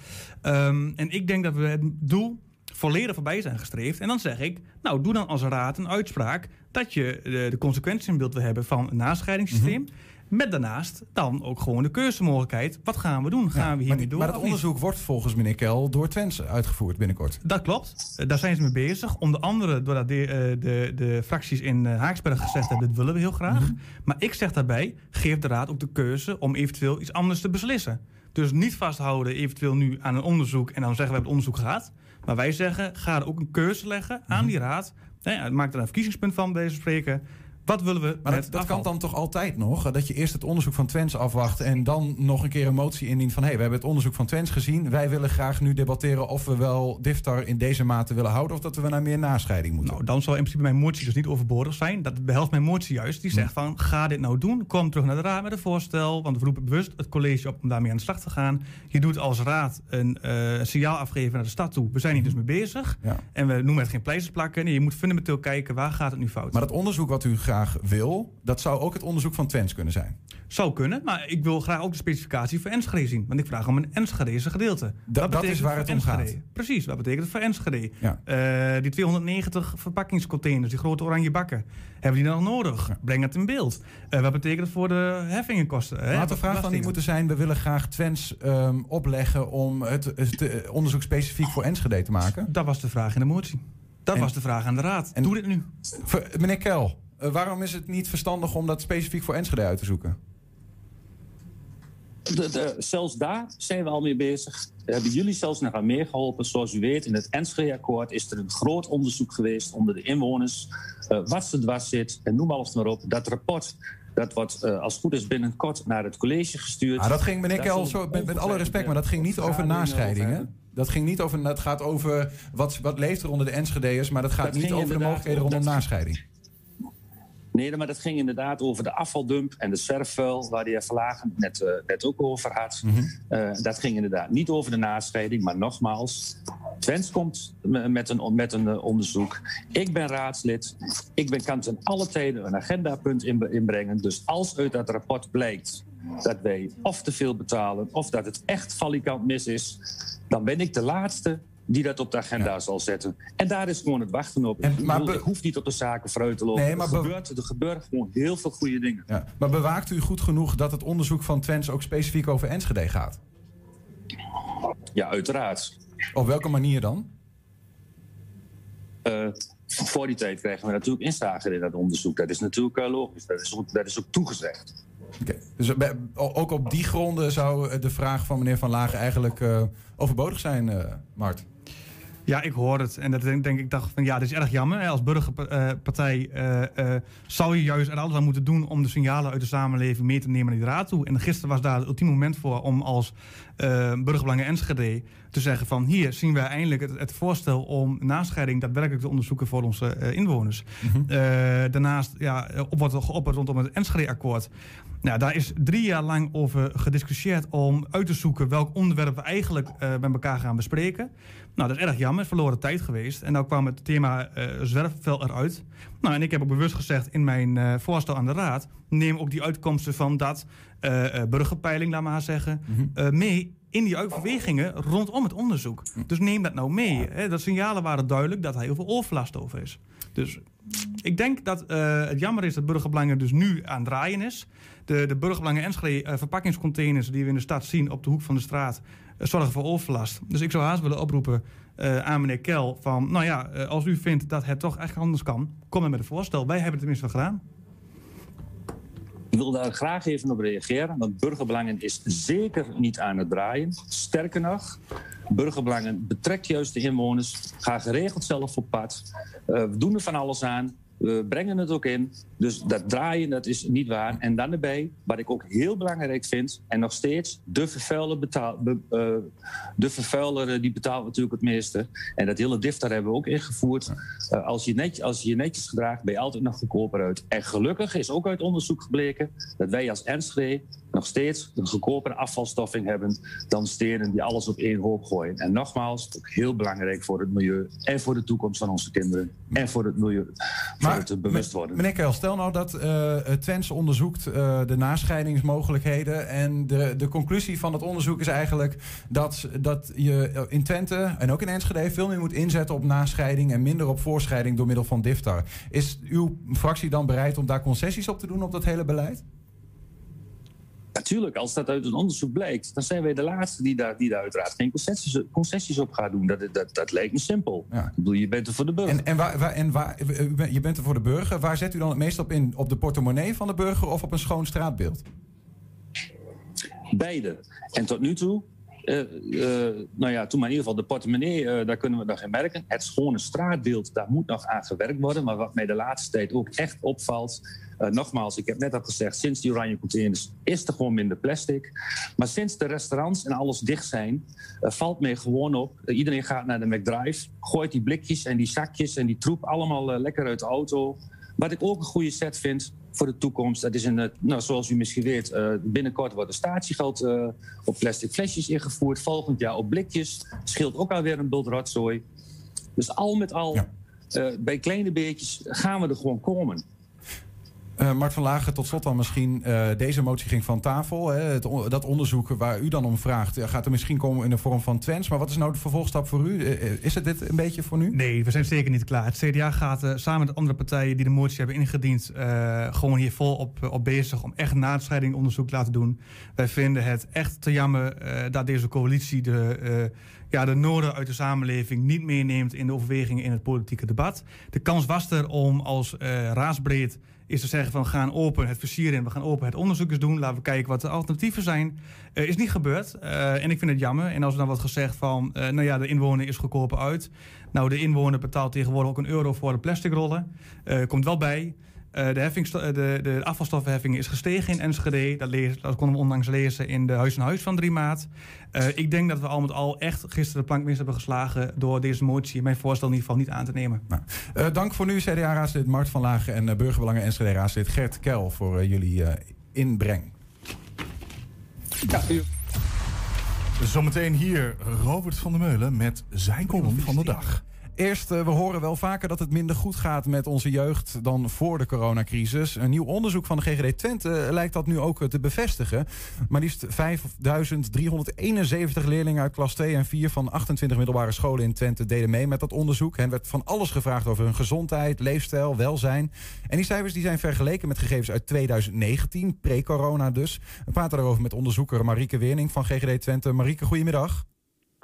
Um, en ik denk dat we het doel volledig voorbij zijn gestreefd. En dan zeg ik, nou doe dan als raad een uitspraak dat je de, de consequenties in beeld wil hebben van een nascheidingssysteem. Mm-hmm. Met daarnaast dan ook gewoon de keuzemogelijkheid. Wat gaan we doen? Gaan ja, we hiermee door? Maar dat onderzoek niet? wordt volgens meneer Kel door Twente uitgevoerd binnenkort. Dat klopt. Daar zijn ze mee bezig. Onder andere doordat de, de, de fracties in Haaksberg gezegd hebben... dit willen we heel graag. Mm-hmm. Maar ik zeg daarbij, geef de raad ook de keuze om eventueel iets anders te beslissen. Dus niet vasthouden eventueel nu aan een onderzoek... en dan zeggen we hebben het onderzoek gehad. Maar wij zeggen, ga er ook een keuze leggen aan mm-hmm. die raad. Ja, maak er een verkiezingspunt van bij deze spreker... Wat willen we? Maar dat, dat kan dan toch altijd nog? Dat je eerst het onderzoek van Twente afwacht... en dan nog een keer een motie indient van... hé, hey, we hebben het onderzoek van Twente gezien... wij willen graag nu debatteren of we wel Diftar in deze mate willen houden... of dat we naar meer nascheiding moeten. Nou, dan zal in principe mijn motie dus niet overbodig zijn. Dat behelst mijn motie juist. Die zegt van, ga dit nou doen. Kom terug naar de raad met een voorstel. Want we roepen bewust het college op om daarmee aan de slag te gaan. Je doet als raad een uh, signaal afgeven naar de stad toe. We zijn hier dus mee bezig. Ja. En we noemen het geen pleisters plakken. Nee, je moet fundamenteel kijken, waar gaat het nu fout? Maar dat onderzoek wat u graag wil, dat zou ook het onderzoek van Twente kunnen zijn. Zou kunnen, maar ik wil graag ook de specificatie voor Enschede zien. Want ik vraag om een Enschedese gedeelte. Da- dat is waar het om gaat. Precies, dat betekent het voor Enschede. Ja. Uh, die tweehonderdnegentig verpakkingscontainers, die grote oranje bakken. Hebben die dan nog nodig? Ja. Breng het in beeld. Uh, wat betekent het voor de heffingenkosten? Hè? Laat de vraag van die moeten zijn, we willen graag Twente um, opleggen... om het, het, het onderzoek specifiek voor Enschede te maken. Dat was de vraag in de motie. Dat en, was de vraag aan de raad. En, Doe dit nu. Voor, meneer Kel... Uh, waarom is het niet verstandig om dat specifiek voor Enschede uit te zoeken? De, de, zelfs daar zijn we al mee bezig. Daar hebben jullie zelfs nog aan meegeholpen. Zoals u weet, in het Enschede-akkoord is er een groot onderzoek geweest... onder de inwoners, uh, wat ze dwars zit en noem alles maar op. Dat rapport, dat wordt uh, als het goed is binnenkort naar het college gestuurd. Ah, dat ging, meneer Kel, zo, met, met alle respect, maar dat ging niet over nascheidingen. Dat ging niet over, dat gaat over wat, wat leeft er onder de Enschede'ers... maar dat gaat dat niet over de mogelijkheden rondom nascheiding. Nee, maar dat ging inderdaad over de afvaldump en de zwerfvuil... waar de heer Van Lagen net, uh, net ook over had. Mm-hmm. Uh, dat ging inderdaad niet over de nascheiding. Maar nogmaals, Twente komt met een, met een uh, onderzoek. Ik ben raadslid. Ik ben, kan ten alle tijden een agendapunt in, inbrengen. Dus als uit dat rapport blijkt dat wij of te veel betalen... of dat het echt valikant mis is, dan ben ik de laatste... die dat op de agenda ja. zal zetten. En daar is gewoon het wachten op. En, maar be- ik hoef niet op de zaken vooruit te lopen. Nee, maar be- er, gebeurt, er gebeuren gewoon heel veel goede dingen. Ja. Maar bewaakt u goed genoeg dat het onderzoek van Twente... ook specifiek over Enschede gaat? Ja, uiteraard. Op welke manier dan? Uh, voor die tijd krijgen we natuurlijk inzage in dat onderzoek. Dat is natuurlijk uh, logisch. Dat is, dat is ook toegezegd. Oké. Okay. Dus bij, ook op die gronden zou de vraag van meneer Van Lagen eigenlijk uh, overbodig zijn, uh, Mart. Ja, ik hoor het. En dat denk, denk ik dacht van ja, dat is erg jammer. Hè. Als burgerpartij uh, uh, zou je juist er alles aan moeten doen om de signalen uit de samenleving mee te nemen naar die raad toe. En gisteren was daar het ultieme moment voor om als uh, Burgerbelangen Enschede te zeggen van hier zien wij eindelijk het, het voorstel om nascheiding daadwerkelijk te onderzoeken voor onze uh, inwoners. Mm-hmm. Uh, daarnaast ja, op wat er geopperd rondom het Enschede-akkoord. Nou, daar is drie jaar lang over gediscussieerd om uit te zoeken welk onderwerp we eigenlijk uh, met elkaar gaan bespreken. Nou, dat is erg jammer, verloren tijd geweest. En nou kwam het thema uh, zwerfvuil eruit. Nou, en ik heb ook bewust gezegd in mijn uh, voorstel aan de raad, neem ook die uitkomsten van dat uh, burgerpeiling, laat maar zeggen, mm-hmm. uh, mee in die overwegingen rondom het onderzoek. Mm. Dus neem dat nou mee. Hè? Dat signalen waren duidelijk dat daar heel veel overlast over is. Dus ik denk dat uh, het jammer is dat burgerbelangen dus nu aan het draaien is. De, de burgerbelangen Enschede uh, verpakkingscontainers die we in de stad zien op de hoek van de straat uh, zorgen voor overlast. Dus ik zou haast willen oproepen uh, aan meneer Kel van, nou ja, uh, als u vindt dat het toch echt anders kan, kom dan met een voorstel. Wij hebben het tenminste wel gedaan. Ik wil daar graag even op reageren, want burgerbelangen is zeker niet aan het draaien. Sterker nog, burgerbelangen betrekt juist de inwoners, ga geregeld zelf op pad. Uh, we doen er van alles aan, we brengen het ook in. Dus dat draaien, dat is niet waar. En dan erbij, wat ik ook heel belangrijk vind, en nog steeds, de vervuiler, betaal, be, uh, de vervuiler die betaalt natuurlijk het meeste. En dat hele Diftar hebben we ook ingevoerd. Uh, als, je net, als je je netjes gedraagt, ben je altijd nog goedkoper uit. En gelukkig is ook uit onderzoek gebleken dat wij als Enschede nog steeds een goedkopere afvalstoffing hebben dan steden die alles op één hoop gooien. En nogmaals, ook heel belangrijk voor het milieu en voor de toekomst van onze kinderen en voor het milieu, maar, voor het bewust worden. Meneer Kel, stel nou dat uh, Twence onderzoekt uh, de nascheidingsmogelijkheden en de, de conclusie van het onderzoek is eigenlijk dat, dat je in Twente en ook in Enschede veel meer moet inzetten op nascheiding en minder op voorscheiding door middel van Diftar. Is uw fractie dan bereid om daar concessies op te doen op dat hele beleid? Natuurlijk, als dat uit een onderzoek blijkt, dan zijn wij de laatste die daar, die daar uiteraard geen concessies, concessies op gaat doen. Dat, dat, dat lijkt me simpel. Ja. Ik bedoel, je bent er voor de burger. En, en, waar, waar, en waar, je bent er voor de burger. Waar zet u dan het meest op in? Op de portemonnee van de burger of op een schoon straatbeeld? Beide. En tot nu toe, uh, uh, nou ja, toen maar in ieder geval de portemonnee, uh, daar kunnen we nog in merken. Het schone straatbeeld, daar moet nog aan gewerkt worden. Maar wat mij de laatste tijd ook echt opvalt. Uh, nogmaals, ik heb net al gezegd, sinds die oranje containers is er gewoon minder plastic. Maar sinds de restaurants en alles dicht zijn, uh, valt mij gewoon op. Uh, iedereen gaat naar de McDrive, gooit die blikjes en die zakjes en die troep allemaal uh, lekker uit de auto. Wat ik ook een goede set vind voor de toekomst, dat is een, nou, zoals u misschien weet, uh, binnenkort wordt statiegeld uh, op plastic flesjes ingevoerd. Volgend jaar op blikjes. Scheelt ook alweer een bult rotzooi. Dus al met al, ja. uh, bij kleine beetjes gaan we er gewoon komen. Uh, Mart van Lagen, tot slot dan misschien. Uh, deze motie ging van tafel. Hè? Het on- dat onderzoek waar u dan om vraagt, gaat er misschien komen in de vorm van Twence. Maar wat is nou de vervolgstap voor u? Uh, is het dit een beetje voor nu? Nee, we zijn zeker niet klaar. Het C D A gaat uh, samen met andere partijen die de motie hebben ingediend, uh, gewoon hier vol op, op bezig om echt nascheiding onderzoek te laten doen. Wij vinden het echt te jammer uh, dat deze coalitie de... Uh, Ja, de noden uit de samenleving niet meeneemt in de overwegingen in het politieke debat. De kans was er om als uh, raadsbreed is te zeggen van we gaan open het versier in, we gaan open het onderzoek eens doen, laten we kijken wat de alternatieven zijn. Uh, is niet gebeurd uh, en ik vind het jammer. En als er dan wordt gezegd van uh, nou ja, de inwoner is goedkoper uit. Nou, de inwoner betaalt tegenwoordig ook een euro voor de plastic rollen. Uh, komt wel bij. Uh, de, heffing, de, de afvalstoffenheffing is gestegen in Enschede. Dat, lees, dat konden we onlangs lezen in de Huis aan Huis van drie maart. Uh, ik denk dat we al met al echt gisteren de plank mis hebben geslagen door deze motie, mijn voorstel in ieder geval, niet aan te nemen. Nou, uh, dank voor nu C D A-raadslid Mart van Lagen en uh, Burgerbelangen Enschede-raadslid Gert Kel voor uh, jullie uh, inbreng. Ja, u. Zometeen hier Robert van der Meulen met zijn column van de dag. Eerst, we horen wel vaker dat het minder goed gaat met onze jeugd dan voor de coronacrisis. Een nieuw onderzoek van de G G D Twente lijkt dat nu ook te bevestigen. Maar liefst vijfduizend driehonderdeenenzeventig leerlingen uit klas twee en vier van achtentwintig middelbare scholen in Twente deden mee met dat onderzoek. Hen werd van alles gevraagd over hun gezondheid, leefstijl, welzijn. En die cijfers die zijn vergeleken met gegevens uit tweeduizend negentien, pre-corona dus. We praten daarover met onderzoeker Marieke Weening van G G D Twente. Marieke, goedemiddag.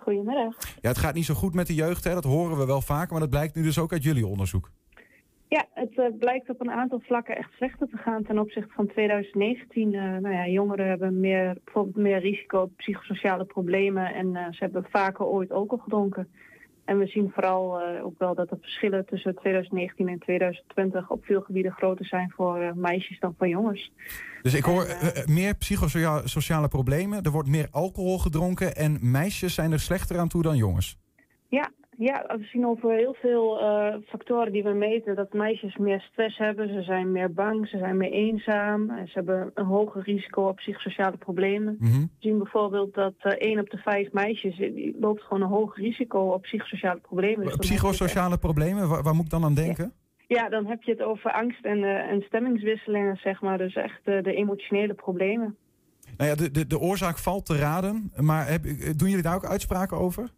Goedemiddag. Ja, het gaat niet zo goed met de jeugd, hè? Dat horen we wel vaker, maar dat blijkt nu dus ook uit jullie onderzoek. Ja, het uh, blijkt op een aantal vlakken echt slechter te gaan ten opzichte van twintig negentien. Uh, nou ja, jongeren hebben meer, bijvoorbeeld meer risico op psychosociale problemen en uh, ze hebben vaker ooit alcohol gedronken. En we zien vooral uh, ook wel dat de verschillen tussen twintig negentien en twintig twintig op veel gebieden groter zijn voor uh, meisjes dan voor jongens. Dus ik hoor en, uh, uh, meer psychosociale problemen, er wordt meer alcohol gedronken en meisjes zijn er slechter aan toe dan jongens. Ja. Ja, we zien over heel veel uh, factoren die we meten dat meisjes meer stress hebben. Ze zijn meer bang, ze zijn meer eenzaam. Ze hebben een hoger risico op psychosociale problemen. Mm-hmm. We zien bijvoorbeeld dat uh, één op de vijf meisjes die loopt gewoon een hoger risico op psychosociale problemen. Dus psychosociale problemen? Waar, waar moet ik dan aan denken? Ja. Ja, dan heb je het over angst en, uh, en stemmingswisselingen, zeg maar. Dus echt uh, de emotionele problemen. Nou ja, de, de, de oorzaak valt te raden. Maar heb, doen jullie daar ook uitspraken over?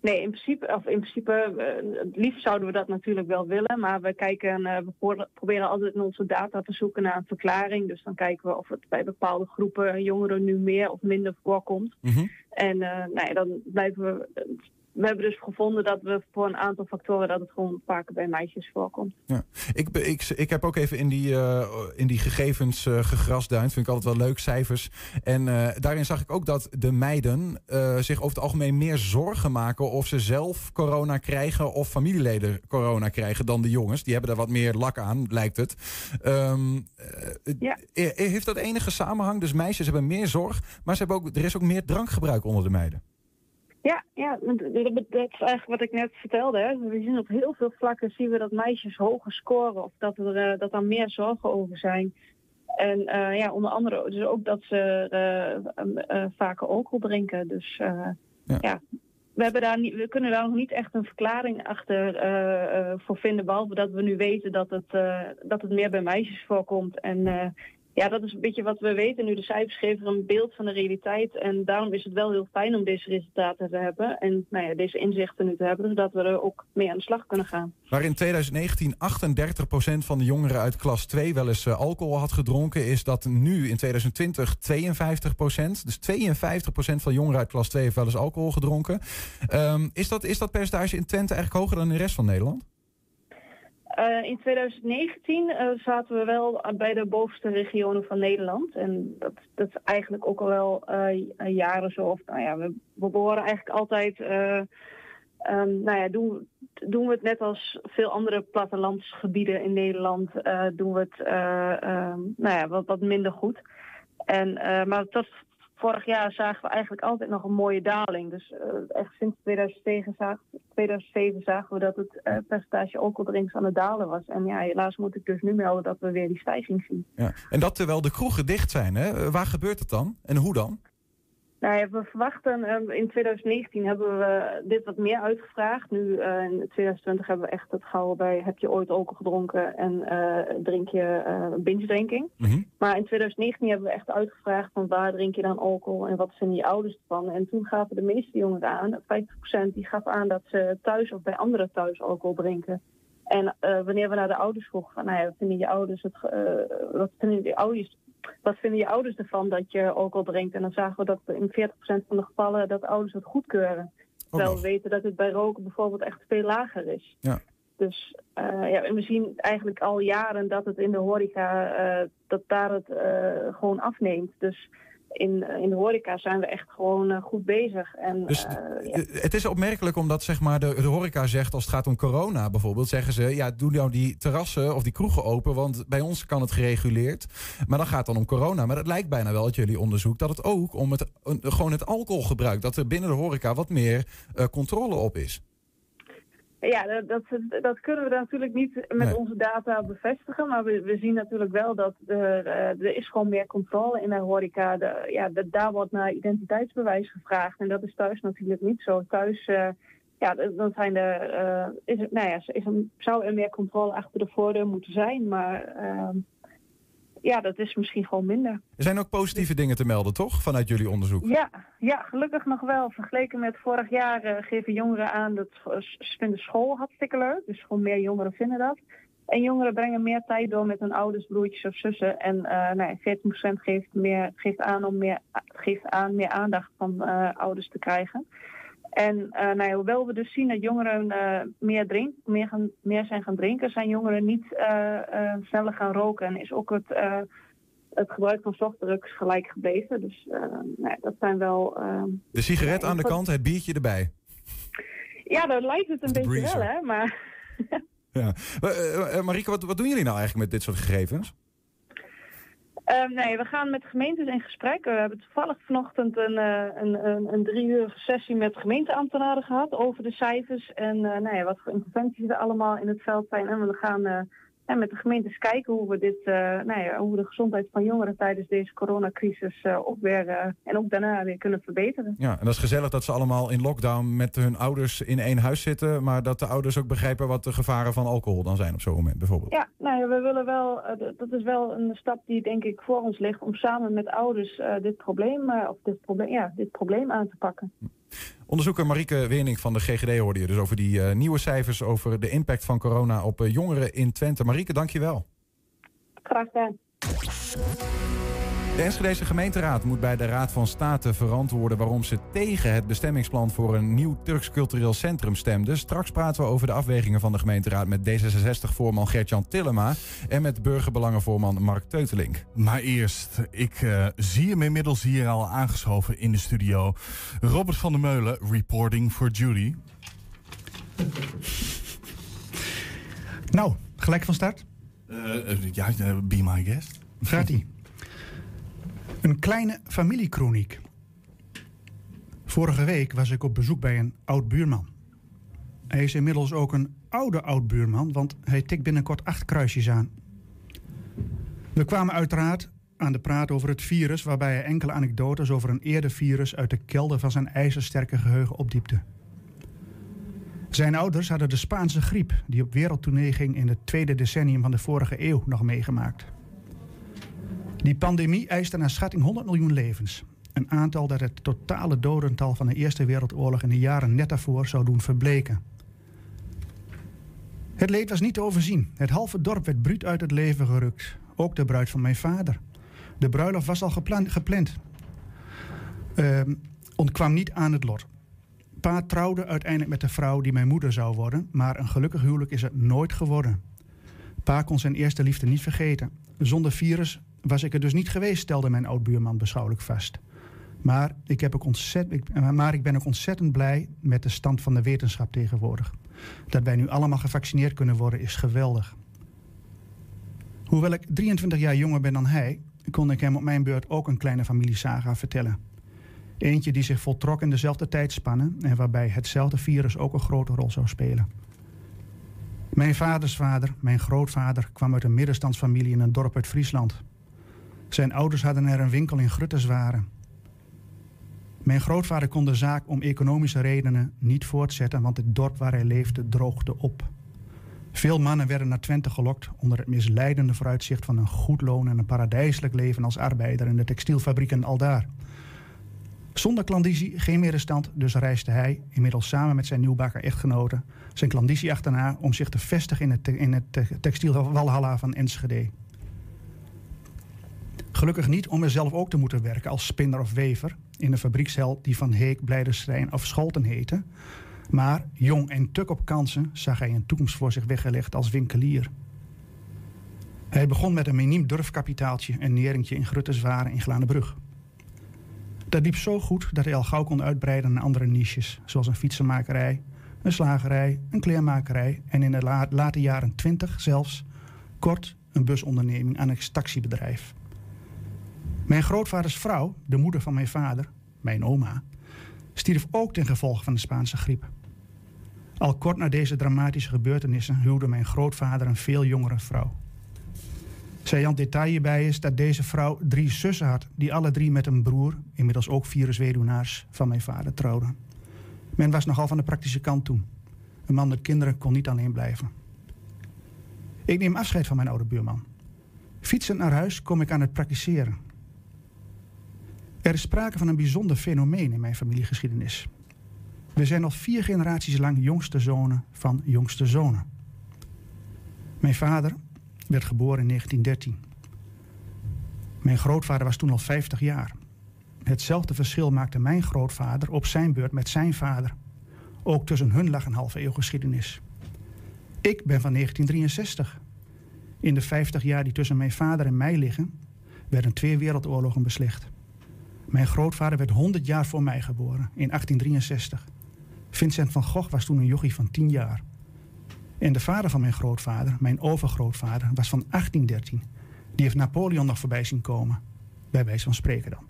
Nee, in principe, of in principe uh, het liefst zouden we dat natuurlijk wel willen. Maar we kijken, uh, we proberen altijd in onze data te zoeken naar een verklaring. Dus dan kijken we of het bij bepaalde groepen jongeren nu meer of minder voorkomt. Mm-hmm. En uh, nee, dan blijven we... We hebben dus gevonden dat we voor een aantal factoren... dat het gewoon vaker bij meisjes voorkomt. Ja. Ik, ik, ik heb ook even in die, uh, in die gegevens uh, gegrasduind. Vind ik altijd wel leuk, cijfers. En uh, daarin zag ik ook dat de meiden uh, zich over het algemeen meer zorgen maken... of ze zelf corona krijgen of familieleden corona krijgen dan de jongens. Die hebben daar wat meer lak aan, lijkt het. Um, ja. Heeft dat enige samenhang? Dus meisjes hebben meer zorg, maar ze hebben ook, er is ook meer drankgebruik onder de meiden. Ja, ja, dat is eigenlijk wat ik net vertelde. Hè. We zien op heel veel vlakken zien we dat meisjes hoger scoren of dat er uh, dat daar meer zorgen over zijn. En uh, ja, onder andere dus ook dat ze uh, uh, uh, vaker alcohol drinken. Dus uh, ja. ja, we hebben daar niet, we kunnen daar nog niet echt een verklaring achter uh, uh, voor vinden, behalve dat we nu weten dat het uh, dat het meer bij meisjes voorkomt en. Uh, Ja, dat is een beetje wat we weten nu. De cijfers geven een beeld van de realiteit. En daarom is het wel heel fijn om deze resultaten te hebben. En nou ja, deze inzichten nu te hebben. Zodat we er ook mee aan de slag kunnen gaan. Waar in twintig negentien achtendertig procent van de jongeren uit klas twee wel eens alcohol had gedronken. Is dat nu in twintig twintig tweeënvijftig procent. Dus tweeënvijftig procent van jongeren uit klas twee heeft wel eens alcohol gedronken. Um, is dat, is dat percentage in Twente eigenlijk hoger dan in de rest van Nederland? Uh, in twintig negentien uh, zaten we wel bij de bovenste regionen van Nederland. En dat, dat is eigenlijk ook al wel uh, jaren zo. Of, nou ja, we, we behoren eigenlijk altijd... Uh, um, nou ja, doen, doen we het net als veel andere plattelandsgebieden in Nederland... Uh, doen we het uh, uh, nou ja, wat, wat minder goed. En, uh, maar tot vorig jaar zagen we eigenlijk altijd nog een mooie daling. Dus uh, echt sinds tweeduizend zeven zagen we... tweeduizend zeven zagen we dat het uh, percentage alcoholdrinks aan het dalen was. En ja, helaas moet ik dus nu melden dat we weer die stijging zien. Ja. En dat terwijl de kroegen dicht zijn, hè? Waar gebeurt het dan? En hoe dan? Nou ja, we verwachten, uh, in twintig negentien hebben we dit wat meer uitgevraagd. Nu uh, in twintig twintig hebben we echt het gehouden bij heb je ooit alcohol gedronken en uh, drink je uh, binge drinking. Mm-hmm. Maar in twintig negentien hebben we echt uitgevraagd van waar drink je dan alcohol en wat vinden je ouders ervan. En toen gaven de meeste jongeren aan, vijftig procent die gaf aan dat ze thuis of bij anderen thuis alcohol drinken. En uh, wanneer we naar de ouders vroegen van nou ja, wat vinden je ouders het, uh, wat vinden je ouders Wat vinden je ouders ervan dat je alcohol drinkt? En dan zagen we dat in veertig procent van de gevallen dat ouders het goedkeuren. Terwijl we weten dat het bij roken bijvoorbeeld echt veel lager is. Ja. Dus uh, ja, en we zien eigenlijk al jaren dat het in de horeca, uh, dat daar het uh, gewoon afneemt. Dus in, in de horeca zijn we echt gewoon uh, goed bezig. En, dus uh, ja. Het is opmerkelijk omdat zeg maar, de, de horeca zegt als het gaat om corona bijvoorbeeld... zeggen ze, ja, doe nou die terrassen of die kroegen open... want bij ons kan het gereguleerd. Maar dan gaat het dan om corona. Maar het lijkt bijna wel uit jullie onderzoek dat het ook om het, gewoon het alcoholgebruik... dat er binnen de horeca wat meer uh, controle op is. Ja, dat, dat kunnen we natuurlijk niet met nee. onze data bevestigen. Maar we, we zien natuurlijk wel dat er, er is gewoon meer controle in de horeca. De, ja, de, daar wordt naar identiteitsbewijs gevraagd. En dat is thuis natuurlijk niet zo. Thuis uh, ja, dan zijn de, uh, is, nou ja, is een, zou er meer controle achter de voordeur moeten zijn. Maar uh, ja, dat is misschien gewoon minder. Er zijn ook positieve dingen te melden, toch? Vanuit jullie onderzoek. Ja, ja gelukkig nog wel. Vergeleken met vorig jaar uh, geven jongeren aan dat ze vinden school hartstikke leuk. Dus gewoon meer jongeren vinden dat. En jongeren brengen meer tijd door met hun ouders, broertjes of zussen. En uh, nee, veertien procent geeft, meer, geeft, aan om meer, geeft aan meer aandacht van uh, ouders te krijgen. En uh, nou ja, hoewel we dus zien dat jongeren uh, meer, drink, meer, gaan, meer zijn gaan drinken, zijn jongeren niet uh, uh, sneller gaan roken. En is ook het, uh, het gebruik van softdrugs gelijk gebleven. Dus uh, nou, dat zijn wel... Uh, de sigaret ja, aan de wat... kant, het biertje erbij. Ja, dat lijkt het een The beetje breezer. Wel, hè. Maar... ja. uh, Marieke, wat, wat doen jullie nou eigenlijk met dit soort gegevens? Um, nee, we gaan met gemeentes in gesprek. We hebben toevallig vanochtend een, uh, een, een, een drie uur sessie met gemeenteambtenaren gehad over de cijfers en uh, nou ja, wat voor interventies er allemaal in het veld zijn. En we gaan uh, en met de gemeentes kijken hoe we dit, uh, nou ja, hoe we de gezondheid van jongeren tijdens deze coronacrisis uh, ook weer uh, en ook daarna weer kunnen verbeteren. Ja, en dat is gezellig dat ze allemaal in lockdown met hun ouders in één huis zitten, maar dat de ouders ook begrijpen wat de gevaren van alcohol dan zijn op zo'n moment bijvoorbeeld. Ja, nou ja, we willen wel, uh, dat is wel een stap die denk ik voor ons ligt om samen met ouders uh, dit probleem, uh, of dit probleem, ja, dit probleem aan te pakken. Hm. Onderzoeker Marieke Weening van de G G D hoorde je dus over die uh, nieuwe cijfers over de impact van corona op uh, jongeren in Twente. Marieke, dank je wel. Graag gedaan. De Enschedese gemeenteraad moet bij de Raad van State verantwoorden waarom ze tegen het bestemmingsplan voor een nieuw Turks cultureel centrum stemde. Straks praten we over de afwegingen van de gemeenteraad met D zesenzestig-voorman Gert-Jan Tillema en met burgerbelangenvoorman Mark Teutelink. Maar eerst, ik uh, zie hem inmiddels hier al aangeschoven in de studio. Robert van der Meulen, reporting for duty. Nou, gelijk van start? Uh, uh, ja, uh, be my guest. Gaat ie. Een kleine familiekroniek. Vorige week was ik op bezoek bij een oud-buurman. Hij is inmiddels ook een oude oud-buurman, want hij tikt binnenkort acht kruisjes aan. We kwamen uiteraard aan de praat over het virus, waarbij hij enkele anekdotes over een eerder virus uit de kelder van zijn ijzersterke geheugen opdiepte. Zijn ouders hadden de Spaanse griep, die op wereldtournee ging in het tweede decennium van de vorige eeuw, nog meegemaakt. Die pandemie eiste naar schatting honderd miljoen levens. Een aantal dat het totale dodental van de Eerste Wereldoorlog in de jaren net daarvoor zou doen verbleken. Het leed was niet te overzien. Het halve dorp werd bruut uit het leven gerukt. Ook de bruid van mijn vader. De bruiloft was al geplan- gepland. Uh, ontkwam niet aan het lot. Pa trouwde uiteindelijk met de vrouw die mijn moeder zou worden, maar een gelukkig huwelijk is het nooit geworden. Pa kon zijn eerste liefde niet vergeten. Zonder virus was ik er dus niet geweest, stelde mijn oud-buurman beschouwelijk vast. Maar ik, heb ook ontzettend, maar ik ben ook ontzettend blij met de stand van de wetenschap tegenwoordig. Dat wij nu allemaal gevaccineerd kunnen worden is geweldig. Hoewel ik drieëntwintig jaar jonger ben dan hij, kon ik hem op mijn beurt ook een kleine familiesaga vertellen. Eentje die zich voltrok in dezelfde tijdspannen en waarbij hetzelfde virus ook een grote rol zou spelen. Mijn vaders vader, mijn grootvader, kwam uit een middenstandsfamilie in een dorp uit Friesland. Zijn ouders hadden er een winkel in Grutteswaren. Mijn grootvader kon de zaak om economische redenen niet voortzetten, want het dorp waar hij leefde droogde op. Veel mannen werden naar Twente gelokt onder het misleidende vooruitzicht van een goed loon en een paradijselijk leven als arbeider in de textielfabrieken aldaar. Zonder klandizie, geen middenstand, dus reisde hij, inmiddels samen met zijn nieuwbaker echtgenote, zijn klandizie achterna om zich te vestigen in het, te- in het te- textielwalhalla van Enschede. Gelukkig niet om er zelf ook te moeten werken als spinner of wever in een fabriekshel die Van Heek, Blijdenstein of Scholten heette. Maar jong en tuk op kansen zag hij een toekomst voor zich weggelegd als winkelier. Hij begon met een miniem durfkapitaaltje en neringtje in Grutteswaren in Glanebrug. Dat liep zo goed dat hij al gauw kon uitbreiden naar andere niches, zoals een fietsenmakerij, een slagerij, een kleermakerij en in de la- late jaren twintig zelfs kort een busonderneming aan een taxibedrijf. Mijn grootvaders vrouw, de moeder van mijn vader, mijn oma, stierf ook ten gevolge van de Spaanse griep. Al kort na deze dramatische gebeurtenissen huwde mijn grootvader een veel jongere vrouw. Saillant detail hierbij is dat deze vrouw drie zussen had die alle drie met een broer, inmiddels ook virusweduwnaars, van mijn vader trouwden. Men was nogal van de praktische kant toen. Een man met kinderen kon niet alleen blijven. Ik neem afscheid van mijn oude buurman. Fietsend naar huis kom ik aan het praktiseren. Er is sprake van een bijzonder fenomeen in mijn familiegeschiedenis. We zijn al vier generaties lang jongste zonen van jongste zonen. Mijn vader werd geboren in negentien dertien. Mijn grootvader was toen al vijftig jaar. Hetzelfde verschil maakte mijn grootvader op zijn beurt met zijn vader. Ook tussen hun lag een halve eeuw geschiedenis. Ik ben van negentien drieënzestig. In de vijftig jaar die tussen mijn vader en mij liggen, werden twee wereldoorlogen beslecht. Mijn grootvader werd honderd jaar voor mij geboren, in achttien drieënzestig. Vincent van Gogh was toen een jochie van tien jaar. En de vader van mijn grootvader, mijn overgrootvader, was van achttien dertien. Die heeft Napoleon nog voorbij zien komen, bij wijze van spreken dan.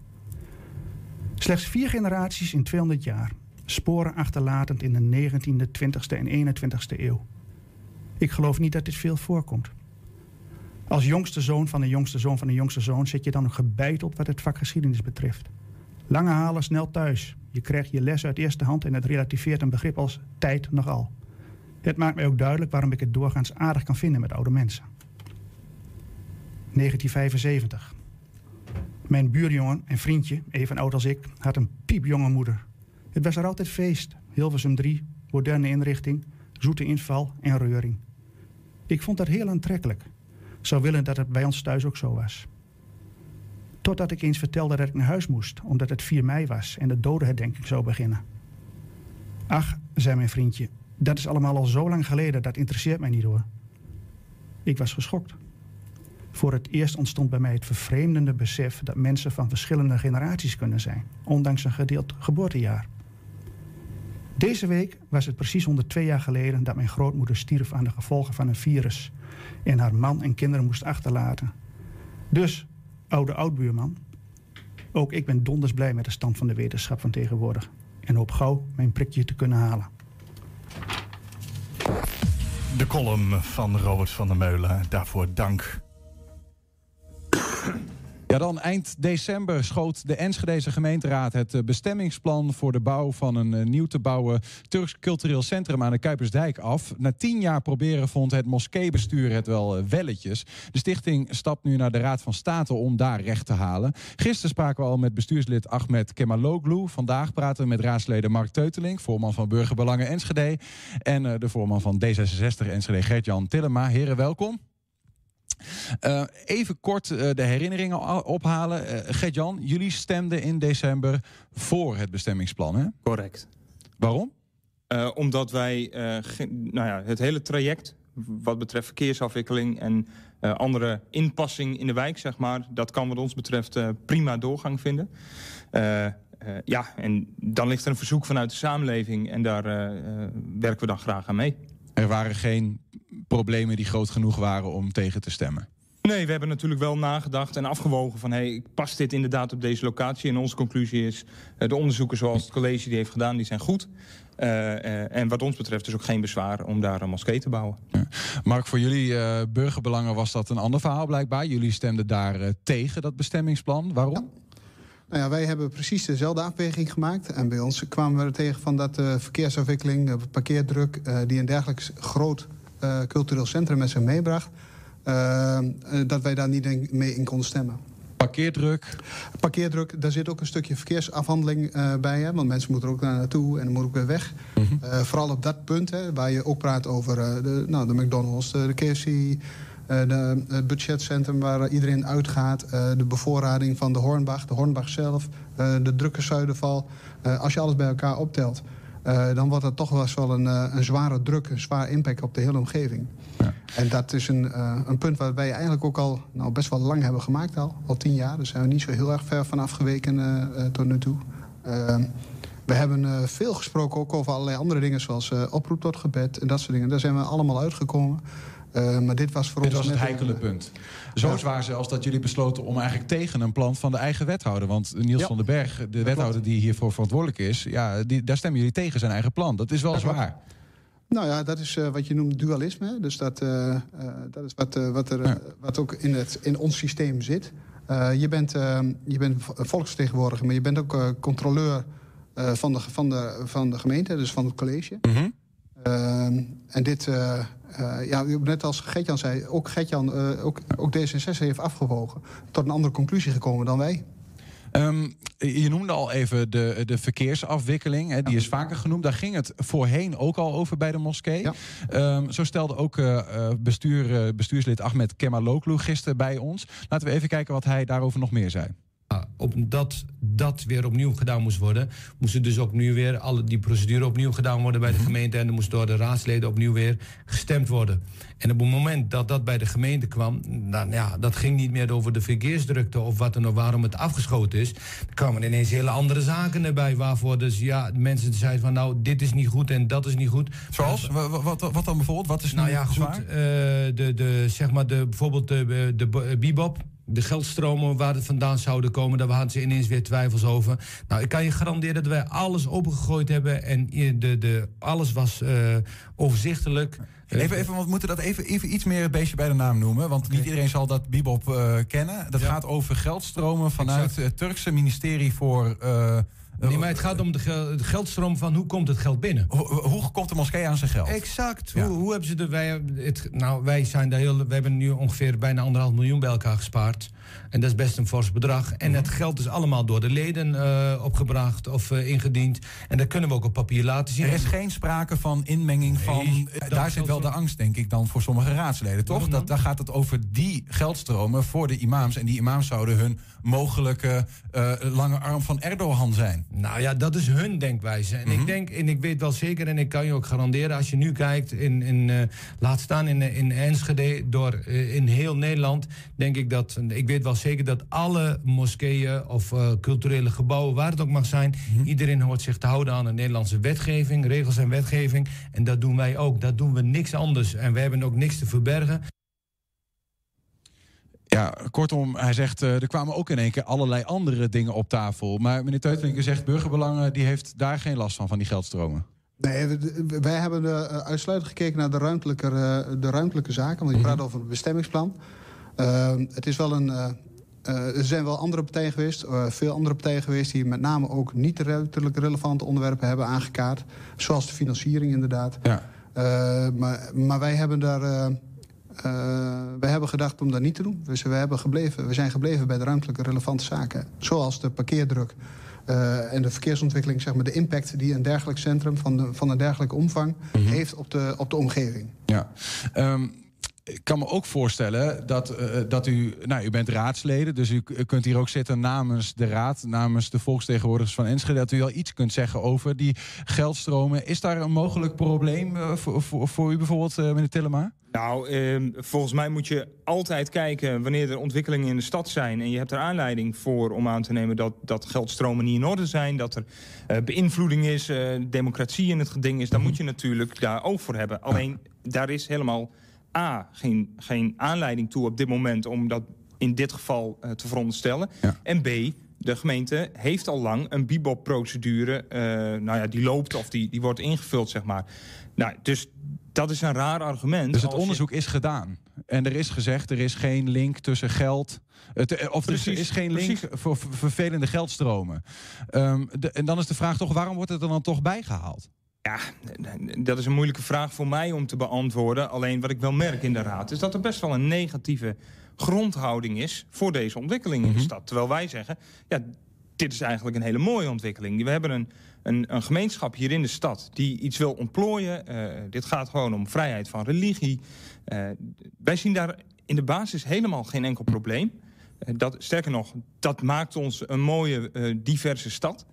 Slechts vier generaties in tweehonderd jaar, sporen achterlatend in de negentiende, twintigste en eenentwintigste eeuw. Ik geloof niet dat dit veel voorkomt. Als jongste zoon van de jongste zoon van de jongste zoon zit je dan gebeiteld wat het vak geschiedenis betreft. Lange halen snel thuis. Je krijgt je les uit eerste hand en het relativeert een begrip als tijd nogal. Het maakt mij ook duidelijk waarom ik het doorgaans aardig kan vinden met oude mensen. negentien vijfenzeventig. Mijn buurjongen en vriendje, even oud als ik, had een piepjonge moeder. Het was er altijd feest. Hilversum drie, moderne inrichting, zoete inval en reuring. Ik vond dat heel aantrekkelijk. Zou willen dat het bij ons thuis ook zo was. Totdat ik eens vertelde dat ik naar huis moest, omdat het vier mei was en de dodenherdenking zou beginnen. Ach, zei mijn vriendje, dat is allemaal al zo lang geleden, dat interesseert mij niet hoor. Ik was geschokt. Voor het eerst ontstond bij mij het vervreemdende besef dat mensen van verschillende generaties kunnen zijn, ondanks een gedeeld geboortejaar. Deze week was het precies honderdtwee jaar geleden dat mijn grootmoeder stierf aan de gevolgen van een virus en haar man en kinderen moest achterlaten. Dus, oude oudbuurman, ook ik ben donders blij met de stand van de wetenschap van tegenwoordig en hoop gauw mijn prikje te kunnen halen. De column van Robert van der Meulen, daarvoor dank. Ja, dan eind december schoot de Enschedese gemeenteraad het bestemmingsplan voor de bouw van een nieuw te bouwen Turks cultureel centrum aan de Kuipersdijk af. Na tien jaar proberen vond het moskeebestuur het wel welletjes. De stichting stapt nu naar de Raad van State om daar recht te halen. Gisteren spraken we al met bestuurslid Ahmed Kemaloglu. Vandaag praten we met raadsleden Mark Teuteling, voorman van Burgerbelangen Enschede, en de voorman van D zesenzestig Enschede, Gert-Jan Tillema. Heren, welkom. Uh, even kort uh, de herinneringen ophalen. Uh, Gert-Jan, jullie stemden in december voor het bestemmingsplan, hè? Correct. Waarom? Uh, omdat wij uh, ge- nou ja, het hele traject wat betreft verkeersafwikkeling en uh, andere inpassing in de wijk, zeg maar, dat kan wat ons betreft uh, prima doorgang vinden. Uh, Uh, ja, en dan ligt er een verzoek vanuit de samenleving en daar uh, uh, werken we dan graag aan mee. Er waren geen problemen die groot genoeg waren om tegen te stemmen? Nee, we hebben natuurlijk wel nagedacht en afgewogen van hey, past dit inderdaad op deze locatie? En onze conclusie is, uh, de onderzoeken zoals het college die heeft gedaan, die zijn goed. Uh, uh, en wat ons betreft is ook geen bezwaar om daar een moskee te bouwen. Ja. Mark, voor jullie uh, burgerbelangen was dat een ander verhaal blijkbaar. Jullie stemden daar uh, tegen dat bestemmingsplan. Waarom? Ja. Nou ja, wij hebben precies dezelfde afweging gemaakt. En bij ons kwamen we er tegen van dat uh, verkeersafwikkeling, uh, parkeerdruk, Uh, die een dergelijk groot uh, cultureel centrum met zich meebracht, Uh, dat wij daar niet mee in konden stemmen. Parkeerdruk? Parkeerdruk, daar zit ook een stukje verkeersafhandeling uh, bij. Hè, want mensen moeten er ook naartoe en dan moeten ook weer weg. Mm-hmm. Uh, vooral op dat punt, hè, waar je ook praat over uh, de, nou, de McDonald's, de K F C... Uh, de, het budgetcentrum waar iedereen uitgaat, uh, de bevoorrading van de Hornbach, de Hornbach zelf, uh, de drukke Zuiderval. Uh, als je alles bij elkaar optelt, uh, dan wordt dat toch wel, eens wel een, uh, een zware druk, een zwaar impact op de hele omgeving. Ja. En dat is een, uh, een punt waar wij eigenlijk ook al nou, best wel lang hebben gemaakt, al, al tien jaar. Daar zijn we niet zo heel erg ver van afgeweken uh, uh, tot nu toe. Uh, We hebben uh, veel gesproken ook over allerlei andere dingen, zoals uh, oproep tot gebed en dat soort dingen. Daar zijn we allemaal uitgekomen. Uh, maar dit was voor dit ons was het heikele een, punt. Zo ja. zwaar zelfs dat jullie besloten om eigenlijk tegen een plan van de eigen wethouder. Want Niels ja, van den Berg, de wethouder klopt. Die hiervoor verantwoordelijk is, ja, die, daar stemmen jullie tegen zijn eigen plan. Dat is wel dat zwaar. Klopt. Nou ja, dat is uh, wat je noemt dualisme. Hè? Dus dat, uh, uh, dat is wat, uh, wat, er, ja. uh, wat ook in, het, in ons systeem zit. Uh, je, bent, uh, je bent volksvertegenwoordiger, maar je bent ook uh, controleur Uh, van, de, van, de, van de gemeente, dus van het college. Mm-hmm. Uh, en dit, uh, uh, ja, net als Gert-Jan zei, ook, Gert-Jan, uh, ook, ook D zesenzestig heeft afgewogen. Tot een andere conclusie gekomen dan wij. Um, je noemde al even de, de verkeersafwikkeling. Hè, die ja. is vaker genoemd. Daar ging het voorheen ook al over bij de moskee. Ja. Um, zo stelde ook uh, bestuur, bestuurslid Ahmed Kemaloglu gisteren bij ons. Laten we even kijken wat hij daarover nog meer zei. omdat dat weer opnieuw gedaan moest worden, moest er dus ook nu weer alle die procedure opnieuw gedaan worden bij de gemeente. En er moest door de raadsleden opnieuw weer gestemd worden. En op het moment dat dat bij de gemeente kwam, dan, ja, dat ging niet meer over de verkeersdrukte of wat dan ook, waarom het afgeschoten is. Dan kwamen ineens hele andere zaken erbij, waarvoor dus ja, mensen zeiden van nou, dit is niet goed en dat is niet goed. Zoals? Maar, wat, wat, wat dan bijvoorbeeld? Wat is nou ja, zwaar? Goed, uh, de, de, zeg maar de, bijvoorbeeld de, de, de Bibob. De geldstromen waar het vandaan zouden komen, daar hadden ze ineens weer twijfels over. Nou, ik kan je garanderen dat wij alles opengegooid hebben en de, de, alles was uh, overzichtelijk. Even, even, want we moeten dat even, even iets meer het beestje bij de naam noemen. Want niet iedereen zal dat Bibob uh, kennen. Dat ja. gaat over geldstromen vanuit exact. het Turkse ministerie voor... Uh, Nee, maar het gaat om de, gel- de geldstroom van hoe komt het geld binnen. Hoe, hoe komt de moskee aan zijn geld? Exact. Ja. Hoe, hoe hebben ze de, wij, het, nou, wij, zijn de heel, wij hebben nu ongeveer bijna anderhalf miljoen bij elkaar gespaard. En dat is best een fors bedrag. En het geld is allemaal door de leden uh, opgebracht of uh, ingediend. En dat kunnen we ook op papier laten zien. Er is geen sprake van inmenging van... Nee, uh, daar zit wel de angst, denk ik, dan voor sommige raadsleden, toch? Dat, daar gaat het over die geldstromen voor de imams. En die imams zouden hun mogelijke uh, lange arm van Erdogan zijn. Nou ja, dat is hun denkwijze. En mm-hmm. ik denk, en ik weet wel zeker, en ik kan je ook garanderen, als je nu kijkt, in, in, uh, laat staan in, in Enschede, door uh, in heel Nederland, denk ik dat... Ik weet wel zeker dat alle moskeeën of uh, culturele gebouwen, waar het ook mag zijn, mm-hmm. iedereen hoort zich te houden aan de Nederlandse wetgeving, regels en wetgeving. En dat doen wij ook. Dat doen we niks anders. En we hebben ook niks te verbergen. Ja, kortom, hij zegt, uh, er kwamen ook in één keer allerlei andere dingen op tafel. Maar meneer Teutlinker zegt, Burgerbelangen die heeft daar geen last van, van die geldstromen. Nee, wij hebben uh, uitsluitend gekeken naar de ruimtelijke, uh, de ruimtelijke zaken. Want je praat over het bestemmingsplan. Uh, het is wel een, uh, uh, er zijn wel andere partijen geweest, uh, veel andere partijen geweest... die met name ook niet ruimtelijk relevante onderwerpen hebben aangekaart. Zoals de financiering inderdaad. Ja. Uh, maar, maar wij hebben daar... Uh, Uh, wij hebben gedacht om dat niet te doen. Dus we, hebben gebleven, we zijn gebleven bij de ruimtelijke relevante zaken. Zoals de parkeerdruk uh, en de verkeersontwikkeling. Zeg maar, de impact die een dergelijk centrum van, de, van een dergelijke omvang mm-hmm. heeft op de, op de omgeving. Ja. Um... Ik kan me ook voorstellen dat, uh, dat u... Nou, u bent raadsleden, dus u k- kunt hier ook zitten namens de raad... namens de volksvertegenwoordigers van Enschede... dat u wel iets kunt zeggen over die geldstromen. Is daar een mogelijk probleem uh, voor, voor, voor u bijvoorbeeld, uh, meneer Tillema? Nou, uh, volgens mij moet je altijd kijken... wanneer er ontwikkelingen in de stad zijn... en je hebt er aanleiding voor om aan te nemen... dat, dat geldstromen niet in orde zijn... dat er uh, beïnvloeding is, uh, democratie in het geding is... dan moet je natuurlijk daar oog voor hebben. Alleen, daar is helemaal... A, geen, geen aanleiding toe op dit moment om dat in dit geval uh, te veronderstellen. Ja. En B, de gemeente heeft al lang een Bibob-procedure. Uh, nou ja, die loopt of die, die wordt ingevuld, zeg maar. Nou, dus dat is een raar argument. Dus het onderzoek je... is gedaan. En er is gezegd, er is geen link tussen geld... Het, of precies, dus er is geen link precies. voor vervelende geldstromen. Um, de, en dan is de vraag toch, waarom wordt het er dan toch bijgehaald? Ja, dat is een moeilijke vraag voor mij om te beantwoorden. Alleen wat ik wel merk in de raad is dat er best wel een negatieve grondhouding is voor deze ontwikkeling in de stad. Terwijl wij zeggen, ja, dit is eigenlijk een hele mooie ontwikkeling. We hebben een, een, een gemeenschap hier in de stad die iets wil ontplooien. Uh, dit gaat gewoon om vrijheid van religie. Uh, wij zien daar in de basis helemaal geen enkel probleem. Uh, dat, sterker nog, dat maakt ons een mooie, uh, diverse stad.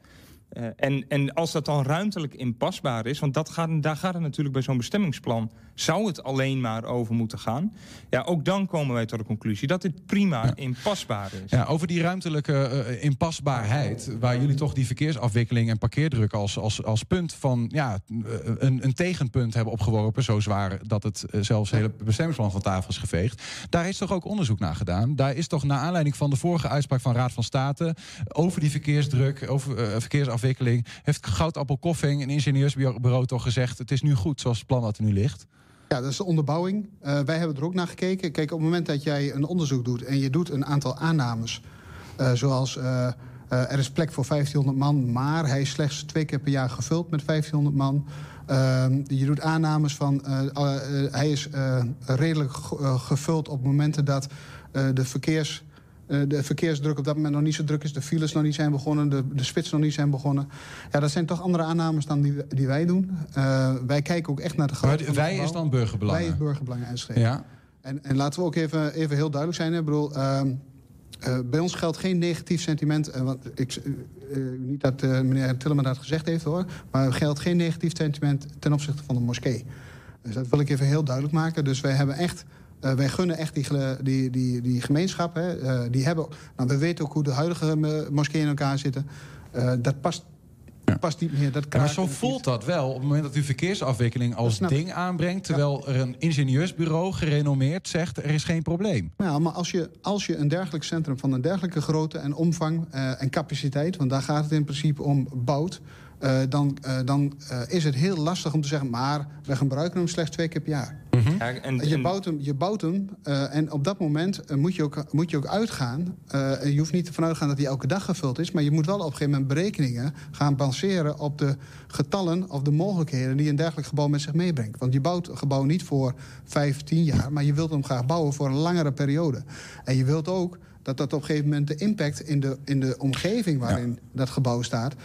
Uh, en, en als dat dan ruimtelijk inpasbaar is... want dat gaat, daar gaat het natuurlijk bij zo'n bestemmingsplan... zou het alleen maar over moeten gaan. Ja, ook dan komen wij tot de conclusie dat dit prima ja. inpasbaar is. Ja, over die ruimtelijke uh, inpasbaarheid... waar jullie toch die verkeersafwikkeling en parkeerdruk... als, als, als punt van ja, een, een tegenpunt hebben opgeworpen... zo zwaar dat het uh, zelfs het hele bestemmingsplan van tafel is geveegd. Daar is toch ook onderzoek naar gedaan? Daar is toch naar aanleiding van de vorige uitspraak van Raad van State... over die verkeersdruk, over uh, verkeersafwikkeling... heeft Goudappel Coffeng, een ingenieursbureau, toch gezegd... het is nu goed zoals het plan dat er nu ligt? Ja, dat is de onderbouwing. Uh, wij hebben er ook naar gekeken. Kijk, op het moment dat jij een onderzoek doet... en je doet een aantal aannames, uh, zoals... Uh, uh, er is plek voor vijftienhonderd man, maar hij is slechts twee keer per jaar gevuld met vijftienhonderd man. Uh, je doet aannames van... Uh, uh, uh, hij is uh, redelijk g- uh, gevuld op momenten dat uh, de verkeers... de verkeersdruk op dat moment nog niet zo druk is... de files nog niet zijn begonnen, de, de spits nog niet zijn begonnen. Ja, dat zijn toch andere aannames dan die, die wij doen. Uh, wij kijken ook echt naar de... Maar de wij is dan Burgerbelangen? Wij is Burgerbelangen Enschede. Ja. En, en laten we ook even, even heel duidelijk zijn. Ik bedoel, uh, Uh, bij ons geldt geen negatief sentiment. Uh, want ik, uh, uh, niet dat uh, meneer Tillema dat gezegd heeft, hoor. Maar er geldt geen negatief sentiment ten opzichte van de moskee. Dus dat wil ik even heel duidelijk maken. Dus wij hebben echt... Uh, wij gunnen echt die, die, die, die gemeenschap. Hè. Uh, die hebben, nou, we weten ook hoe de huidige moskeeën in elkaar zitten. Uh, dat past, ja. past niet meer. Dat ja, maar zo voelt dat wel op het moment dat u verkeersafwikkeling als ding aanbrengt... terwijl ja. er een ingenieursbureau gerenommeerd zegt er is geen probleem. Nou, maar als je, als je een dergelijk centrum van een dergelijke grootte en omvang uh, en capaciteit... want daar gaat het in principe om bouwt... Uh, dan, uh, dan uh, is het heel lastig om te zeggen... maar we gebruiken hem slechts twee keer per jaar. Mm-hmm. ja, en, en... Je bouwt hem, je bouwt hem uh, en op dat moment uh, moet, je ook, moet je ook uitgaan. Uh, je hoeft niet ervan uit te gaan dat hij elke dag gevuld is... maar je moet wel op een gegeven moment berekeningen gaan baseren... op de getallen of de mogelijkheden die een dergelijk gebouw met zich meebrengt. Want je bouwt een gebouw niet voor vijf, tien jaar... maar je wilt hem graag bouwen voor een langere periode. En je wilt ook dat dat op een gegeven moment de impact... in de, in de omgeving waarin ja. dat gebouw staat...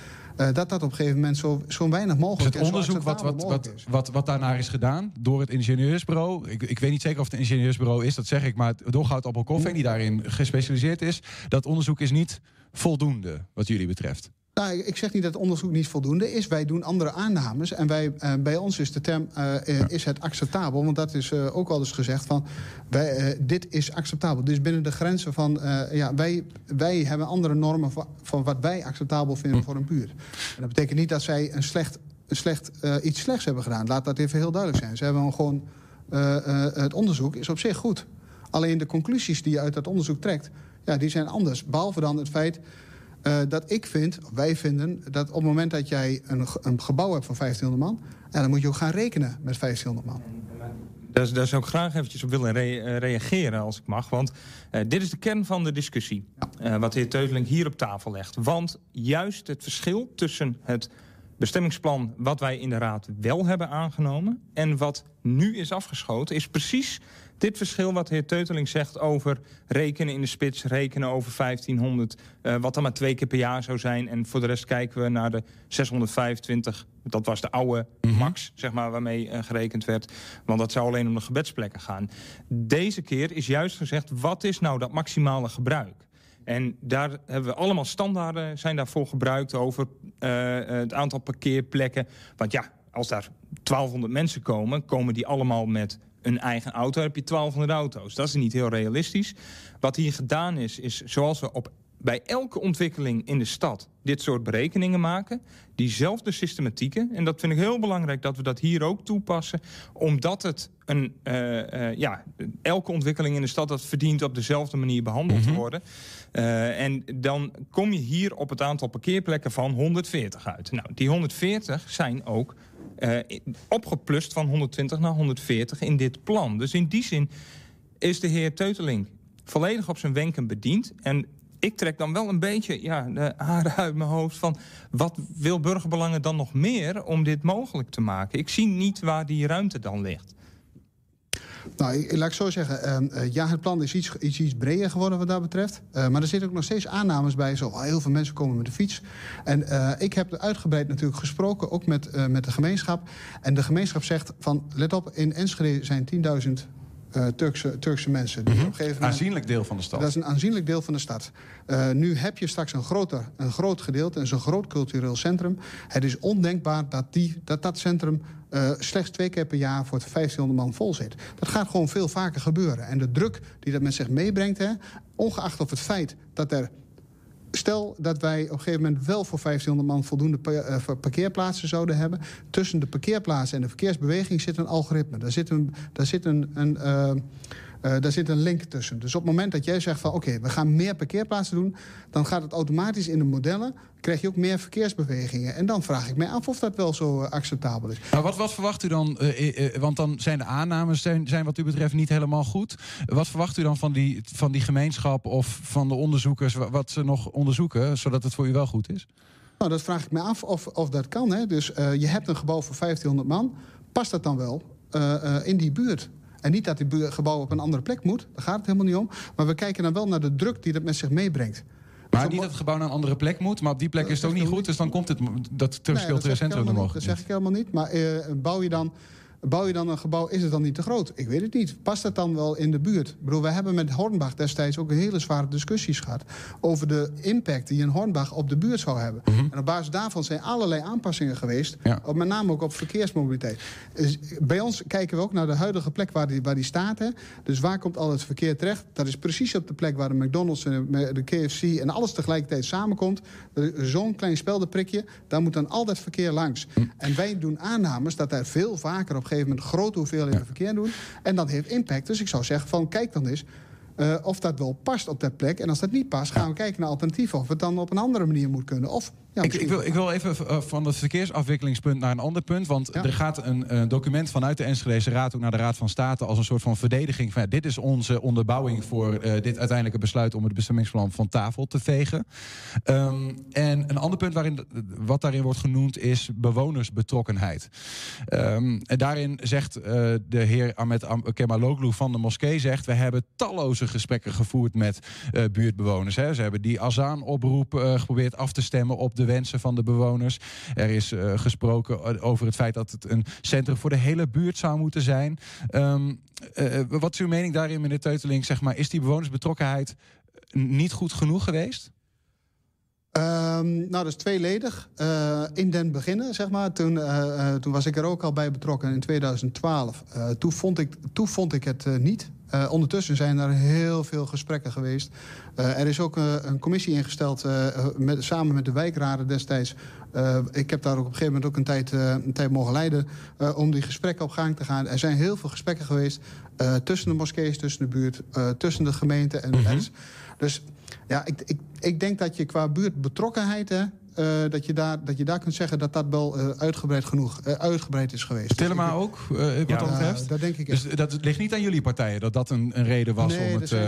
Uh, dat dat op een gegeven moment zo, zo weinig mogelijk is. Dus het onderzoek wat, wat, wat, wat, wat daarnaar is gedaan door het ingenieursbureau... Ik, ik weet niet zeker of het een ingenieursbureau is, dat zeg ik... maar door Goudappel Coffeng, die daarin gespecialiseerd is... dat onderzoek is niet voldoende, wat jullie betreft. Nou, ik zeg niet dat het onderzoek niet voldoende is. Wij doen andere aannames. En wij, uh, bij ons is de term uh, uh, is het acceptabel. Want dat is uh, ook al eens gezegd. Van, wij, uh, dit is acceptabel. Dus binnen de grenzen van... Uh, ja, wij, wij hebben andere normen van, van wat wij acceptabel vinden voor een buurt. En dat betekent niet dat zij een slecht, een slecht, uh, iets slechts hebben gedaan. Laat dat even heel duidelijk zijn. Ze hebben gewoon, uh, uh, het onderzoek is op zich goed. Alleen de conclusies die je uit dat onderzoek trekt... Ja, die zijn anders. Behalve dan het feit... Uh, dat ik vind, of wij vinden, dat op het moment dat jij een, een gebouw hebt van vijftienhonderd man... En dan moet je ook gaan rekenen met vijftienhonderd man. Daar, daar zou ik graag eventjes op willen re- reageren, als ik mag. Want uh, dit is de kern van de discussie, ja. uh, wat de heer Teuteling hier op tafel legt. Want juist het verschil tussen het bestemmingsplan... wat wij in de Raad wel hebben aangenomen en wat nu is afgeschoten... is precies dit verschil wat de heer Teuteling zegt over rekenen in de spits... rekenen over vijftienhonderd, uh, wat dan maar twee keer per jaar zou zijn... en voor de rest kijken we naar de zeshonderdvijfentwintig... dat was de oude mm-hmm. max, zeg maar, waarmee uh, gerekend werd... want dat zou alleen om de gebedsplekken gaan. Deze keer is juist gezegd, wat is nou dat maximale gebruik? En daar hebben we allemaal standaarden, zijn daarvoor gebruikt... over uh, het aantal parkeerplekken. Want ja, als daar twaalfhonderd mensen komen... komen die allemaal met een eigen auto. Dan heb je twaalfhonderd auto's. Dat is niet heel realistisch. Wat hier gedaan is, is zoals we op, bij elke ontwikkeling in de stad... dit soort berekeningen maken, diezelfde systematieken. En dat vind ik heel belangrijk dat we dat hier ook toepassen. Omdat het een, uh, uh, ja, elke ontwikkeling in de stad... dat verdient op dezelfde manier behandeld mm-hmm. te worden. Uh, en dan kom je hier op het aantal parkeerplekken van honderdveertig uit. Nou, die honderdveertig zijn ook... Uh, opgeplust van honderdtwintig naar honderdveertig in dit plan. Dus in die zin is de heer Teuteling volledig op zijn wenken bediend. En ik trek dan wel een beetje ja, de haren uit mijn hoofd van... wat wil Burgerbelangen dan nog meer om dit mogelijk te maken? Ik zie niet waar die ruimte dan ligt. Nou, laat ik zo zeggen, uh, ja, het plan is iets, iets, iets breder geworden wat dat betreft. Uh, maar er zitten ook nog steeds aannames bij. Zo, oh, heel veel mensen komen met de fiets. En uh, ik heb uitgebreid natuurlijk gesproken, ook met, uh, met de gemeenschap. En de gemeenschap zegt van, let op, in Enschede zijn tienduizend uh, Turkse, Turkse mensen. Die mm-hmm. op een gegeven moment, aanzienlijk deel van de stad. Dat is een aanzienlijk deel van de stad. Uh, nu heb je straks een, groter, een groot gedeelte, en zo'n groot cultureel centrum. Het is ondenkbaar dat die, dat, dat centrum... Uh, slechts twee keer per jaar voor het vijftienhonderd man vol zit. Dat gaat gewoon veel vaker gebeuren. En de druk die dat met zich meebrengt... Hè, ongeacht of het feit dat er... Stel dat wij op een gegeven moment wel voor vijftienhonderd man voldoende parkeerplaatsen zouden hebben. Tussen de parkeerplaatsen en de verkeersbeweging zit een algoritme. Daar zit een, daar zit een, een, uh, uh, daar zit een link tussen. Dus op het moment dat jij zegt van oké, okay, we gaan meer parkeerplaatsen doen... dan gaat het automatisch in de modellen, krijg je ook meer verkeersbewegingen. En dan vraag ik mij af of dat wel zo uh, acceptabel is. Maar wat, wat verwacht u dan, uh, uh, want dan zijn de aannames zijn, zijn wat u betreft niet helemaal goed. Wat verwacht u dan van die, van die gemeenschap of van de onderzoekers wat ze nog onderzoeken, zodat het voor u wel goed is? Nou, dat vraag ik me af of, of dat kan. Hè? Dus uh, je hebt een gebouw voor vijftienhonderd man. Past dat dan wel uh, uh, in die buurt? En niet dat die buur, gebouw op een andere plek moet. Daar gaat het helemaal niet om. Maar we kijken dan wel naar de druk die dat met zich meebrengt. Maar dus niet dat het gebouw naar een andere plek moet. Maar op die plek dat is het ook niet goed. Dus dan komt het, dat verschil nee, tussen centrum nog. Dat zeg ik helemaal niet. Maar uh, bouw je dan... Bouw je dan een gebouw, is het dan niet te groot? Ik weet het niet. Past dat dan wel in de buurt? Ik bedoel, we hebben met Hornbach destijds ook hele zware discussies gehad over de impact die een Hornbach op de buurt zou hebben. Mm-hmm. En op basis daarvan zijn allerlei aanpassingen geweest. Ja. Met name ook op verkeersmobiliteit. Dus bij ons kijken we ook naar de huidige plek waar die, waar die staat. Hè. Dus waar komt al het verkeer terecht? Dat is precies op de plek waar de McDonald's en de K F C en alles tegelijkertijd samenkomt. Zo'n klein speldenprikje, daar moet dan al dat verkeer langs. Mm. En wij doen aannames dat daar veel vaker op een gegeven moment grote hoeveelheden verkeer doen. En dat heeft impact. Dus ik zou zeggen van kijk dan eens uh, of dat wel past op dat plek. En als dat niet past, gaan we kijken naar alternatieven. Of we het dan op een andere manier moet kunnen. Of, ja, ik, ik, wil, ik wil even uh, van het verkeersafwikkelingspunt naar een ander punt. Want ja. er gaat een uh, document vanuit de Enschedese Raad ook naar de Raad van State als een soort van verdediging van ja, dit is onze onderbouwing voor uh, dit uiteindelijke besluit om het bestemmingsplan van tafel te vegen. Um, en een ander punt waarin, wat daarin wordt genoemd is bewonersbetrokkenheid. Um, en daarin zegt uh, de heer Ahmed Kemaloglu van de moskee zegt we hebben talloze gesprekken gevoerd met uh, buurtbewoners. Hè. Ze hebben die azaan-oproep uh, geprobeerd af te stemmen op de wensen van de bewoners. Er is uh, gesproken over het feit dat het een centrum voor de hele buurt zou moeten zijn. Um, uh, wat is uw mening daarin, meneer Teuteling? Zeg maar, is die bewonersbetrokkenheid niet goed genoeg geweest? Um, nou, dat is tweeledig. Uh, in den beginnen, zeg maar. Toen, uh, toen was ik er ook al bij betrokken in tweeduizend twaalf. Uh, toen, vond ik, toen vond ik het uh, niet. Uh, ondertussen zijn er heel veel gesprekken geweest. Uh, er is ook uh, een commissie ingesteld uh, met, samen met de wijkraden destijds. Uh, ik heb daar ook op een gegeven moment ook een tijd, uh, een tijd mogen leiden uh, om die gesprekken op gang te gaan. Er zijn heel veel gesprekken geweest uh, tussen de moskees, tussen de buurt, uh, tussen de gemeente en de mm-hmm. mensen. Dus ja, ik, ik, ik denk dat je qua buurtbetrokkenheid... Hè, Uh, dat, je daar, dat je daar kunt zeggen dat dat wel uh, uitgebreid genoeg uh, uitgebreid is geweest. Tillema ook, uh, wat ja, dat betreft? Uh, dat denk ik echt. Dus dat ligt niet aan jullie partijen, dat dat een, een reden was nee, om het... Nee,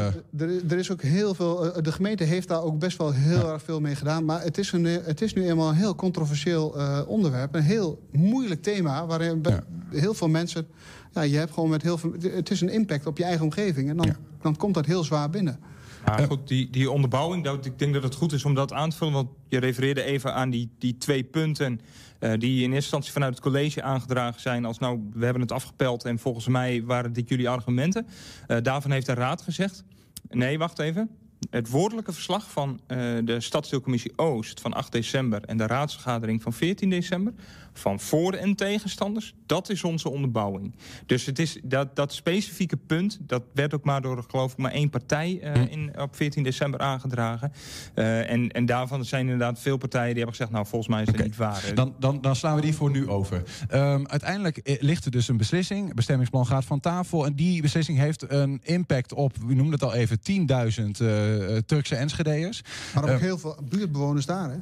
er, er is ook heel veel... Uh, de gemeente heeft daar ook best wel heel ja. erg veel mee gedaan. Maar het is, een, het is nu eenmaal een heel controversieel uh, onderwerp. Een heel moeilijk thema waarin ja. heel veel mensen... Ja, je hebt gewoon met heel veel... Het is een impact op je eigen omgeving. En dan, ja. dan komt dat heel zwaar binnen. Maar goed, die, die onderbouwing, dat, ik denk dat het goed is om dat aan te vullen. Want je refereerde even aan die, die twee punten uh, die in eerste instantie vanuit het college aangedragen zijn. Als nou, we hebben het afgepeld en volgens mij waren dit jullie argumenten. Uh, daarvan heeft de Raad gezegd, nee, wacht even. Het woordelijke verslag van uh, de Stadsdeelcommissie Oost van acht december... en de raadsvergadering van veertien december... van voor- en tegenstanders, dat is onze onderbouwing. Dus het is dat, dat specifieke punt... dat werd ook maar door, geloof ik, maar één partij uh, in, op veertien december aangedragen. Uh, en, en daarvan zijn inderdaad veel partijen die hebben gezegd... nou, volgens mij is het okay. niet waar. Dan, dan, dan slaan we die voor nu over. Um, uiteindelijk ligt er dus een beslissing. Het bestemmingsplan gaat van tafel. En die beslissing heeft een impact op, we noemden het al even, tienduizend... Uh, Turkse Enschedeërs. Maar ook uh, heel veel buurtbewoners daar,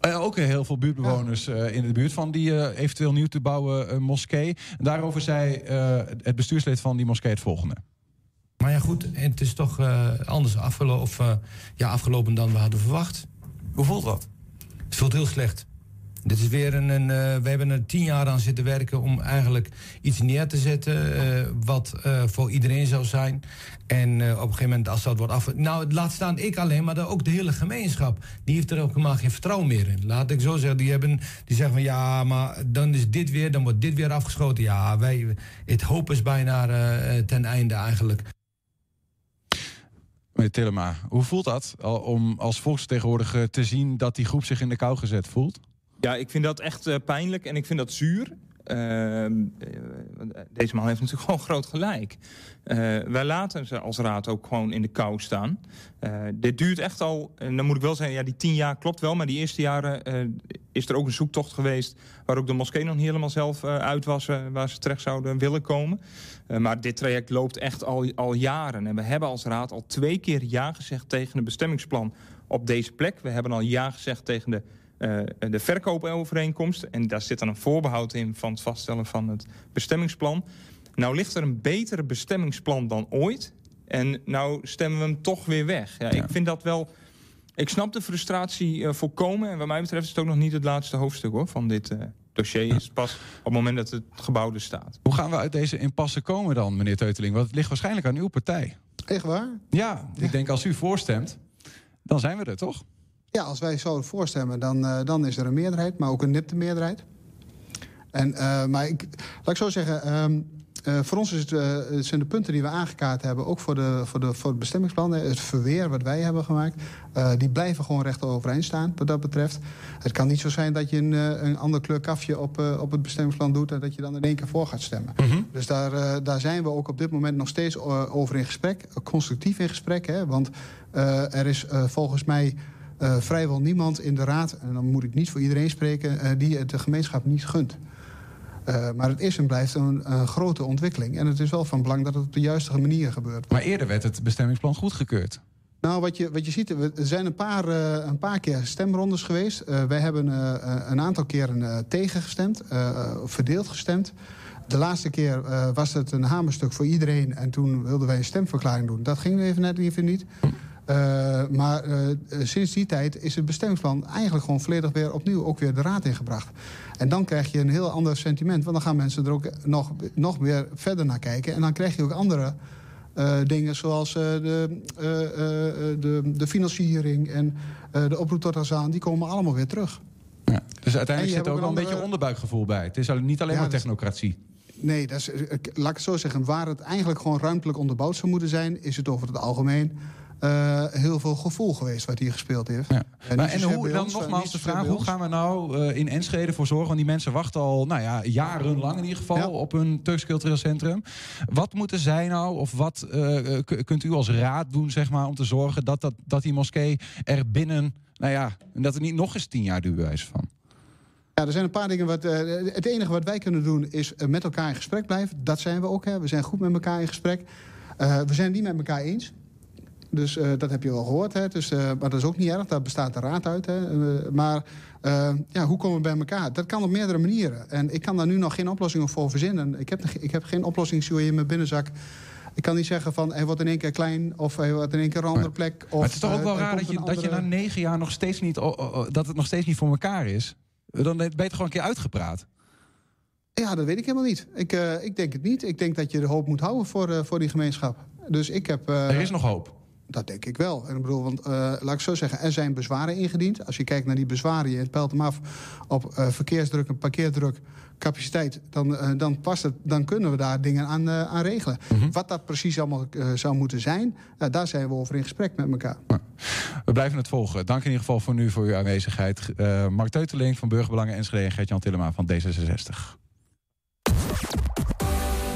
hè? Uh, ook heel veel buurtbewoners uh, in de buurt van die uh, eventueel nieuw te bouwen uh, moskee. Daarover zei uh, het bestuurslid van die moskee het volgende. Maar ja goed, het is toch uh, anders afgelopen, of, uh, ja, afgelopen dan we hadden verwacht. Hoe voelt dat? Het voelt heel slecht. Dit is weer een, een uh, we hebben er tien jaar aan zitten werken om eigenlijk iets neer te zetten uh, wat uh, voor iedereen zou zijn. En uh, op een gegeven moment als dat wordt af... Nou, laat staan ik alleen, maar ook de hele gemeenschap. Die heeft er ook helemaal geen vertrouwen meer in. Laat ik zo zeggen, die, hebben, die zeggen van ja, maar dan is dit weer, dan wordt dit weer afgeschoten. Ja, wij, het hoop is bijna uh, ten einde eigenlijk. Meneer Tillema, hoe voelt dat om als volksvertegenwoordiger te zien dat die groep zich in de kou gezet voelt? Ja, ik vind dat echt uh, pijnlijk en ik vind dat zuur. Uh, deze man heeft natuurlijk gewoon groot gelijk. Uh, wij laten ze als raad ook gewoon in de kou staan. Uh, dit duurt echt al, en dan moet ik wel zeggen, ja, die tien jaar klopt wel, maar die eerste jaren uh, is er ook een zoektocht geweest waar ook de moskee nog niet helemaal zelf uh, uit was, uh, waar ze terecht zouden willen komen. Uh, maar dit traject loopt echt al, al jaren. En we hebben als raad al twee keer ja gezegd tegen het bestemmingsplan op deze plek. We hebben al ja gezegd tegen de Uh, de verkoopovereenkomst. En daar zit dan een voorbehoud in van het vaststellen van het bestemmingsplan. Nou ligt er een betere bestemmingsplan dan ooit. En nou stemmen we hem toch weer weg. Ja, ja. Ik vind dat wel... Ik snap de frustratie uh, volkomen. En wat mij betreft is het ook nog niet het laatste hoofdstuk hoor, van dit... Uh... dossier is pas op het moment dat het gebouw er staat. Hoe gaan we uit deze impasse komen dan, meneer Teuteling? Want het ligt waarschijnlijk aan uw partij. Echt waar? Ja, ja. Ik denk als u voorstemt, dan zijn we er toch? Ja, als wij zouden voorstemmen, dan, uh, dan is er een meerderheid, maar ook een nipte meerderheid. En, uh, maar ik, laat ik zo zeggen... Um, Uh, voor ons is het, uh, zijn de punten die we aangekaart hebben, ook voor de, voor de, voor het bestemmingsplan, het verweer wat wij hebben gemaakt, uh, die blijven gewoon recht overeind staan wat dat betreft. Het kan niet zo zijn dat je een, een ander kleur kafje op, uh, op het bestemmingsplan doet en dat je dan in één keer voor gaat stemmen. Mm-hmm. Dus daar, uh, daar zijn we ook op dit moment nog steeds over in gesprek, constructief in gesprek, hè, want uh, er is uh, volgens mij uh, vrijwel niemand in de raad, en dan moet ik niet voor iedereen spreken, uh, die het de gemeenschap niet gunt. Uh, maar het is en blijft een uh, grote ontwikkeling. En het is wel van belang dat het op de juiste manier gebeurt. Maar eerder werd het bestemmingsplan goedgekeurd. Nou, wat je, wat je ziet, er zijn een paar, uh, een paar keer stemrondes geweest. Uh, wij hebben uh, een aantal keren uh, tegengestemd, uh, verdeeld gestemd. De laatste keer uh, was het een hamerstuk voor iedereen. En toen wilden wij een stemverklaring doen. Dat ging even net even niet. Uh, maar uh, sinds die tijd is het bestemmingsplan eigenlijk gewoon volledig weer opnieuw ook weer de raad ingebracht. En dan krijg je een heel ander sentiment, want dan gaan mensen er ook nog, nog weer verder naar kijken. En dan krijg je ook andere uh, dingen zoals uh, de, uh, uh, de, de financiering en uh, de oproep tot azaan, die komen allemaal weer terug. Ja, dus uiteindelijk zit er ook wel een andere... beetje onderbuikgevoel bij. Het is niet alleen ja, maar technocratie. Nee, dat is, laat ik het zo zeggen, waar het eigenlijk gewoon ruimtelijk onderbouwd zou moeten zijn, is het over het algemeen Uh, heel veel gevoel geweest wat hier gespeeld heeft. Ja. En, maar en hoe, dan ons, nogmaals de vraag, hoe gaan we nou uh, in Enschede voor zorgen? Want die mensen wachten al nou ja, jarenlang in ieder geval ja. op hun Turks cultureel centrum. Wat moeten zij nou, of wat uh, k- kunt u als raad doen, zeg maar, om te zorgen dat, dat, dat die moskee er binnen, nou ja, en dat er niet nog eens tien jaar duurt bij wijze van? Ja, er zijn een paar dingen. Wat, uh, het enige wat wij kunnen doen is uh, met elkaar in gesprek blijven. Dat zijn we ook, hè. We zijn goed met elkaar in gesprek. Uh, we zijn niet met elkaar eens. Dus uh, dat heb je wel gehoord. Hè? Dus, uh, maar dat is ook niet erg, daar bestaat de raad uit. Hè? Uh, maar uh, ja, hoe komen we bij elkaar? Dat kan op meerdere manieren. En ik kan daar nu nog geen oplossingen voor verzinnen. Ik heb, ik heb geen oplossing zo in mijn binnenzak. Ik kan niet zeggen van hij wordt in één keer klein of hij wordt in één keer een andere plek. Of, maar het is toch ook wel uh, raar dat je, andere... dat je na negen jaar nog steeds niet, oh, oh, dat het nog steeds niet voor elkaar is. Dan ben je het gewoon een keer uitgepraat. Ja, dat weet ik helemaal niet. Ik, uh, ik denk het niet. Ik denk dat je de hoop moet houden voor, uh, voor die gemeenschap. Dus ik heb, uh... Er is nog hoop. Dat denk ik wel. En ik bedoel, want, uh, laat ik zo zeggen, er zijn bezwaren ingediend. Als je kijkt naar die bezwaren, je peilt hem af op uh, verkeersdruk en parkeerdruk, capaciteit, dan, uh, dan past het, dan kunnen we daar dingen aan, uh, aan regelen. Mm-hmm. Wat dat precies allemaal uh, zou moeten zijn, nou, daar zijn we over in gesprek met elkaar. Ja. We blijven het volgen. Dank in ieder geval voor nu voor uw aanwezigheid. Uh, Mark Teuteling van Burgerbelangen Enschede en Gert-Jan Tillema van D zesenzestig.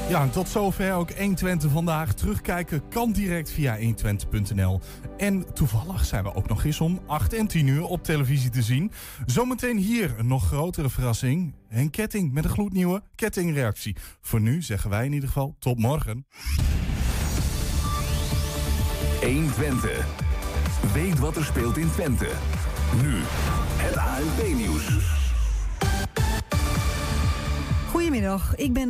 Ja, en tot zover ook één Twente vandaag. Terugkijken kan direct via één twente punt n l. En toevallig zijn we ook nog eens om acht en tien uur op televisie te zien. Zometeen hier een nog grotere verrassing. Henk Ketting met een gloednieuwe kettingreactie. Voor nu zeggen wij in ieder geval tot morgen. één Twente. Weet wat er speelt in Twente. Nu het A N P nieuws. Goedemiddag, ik ben...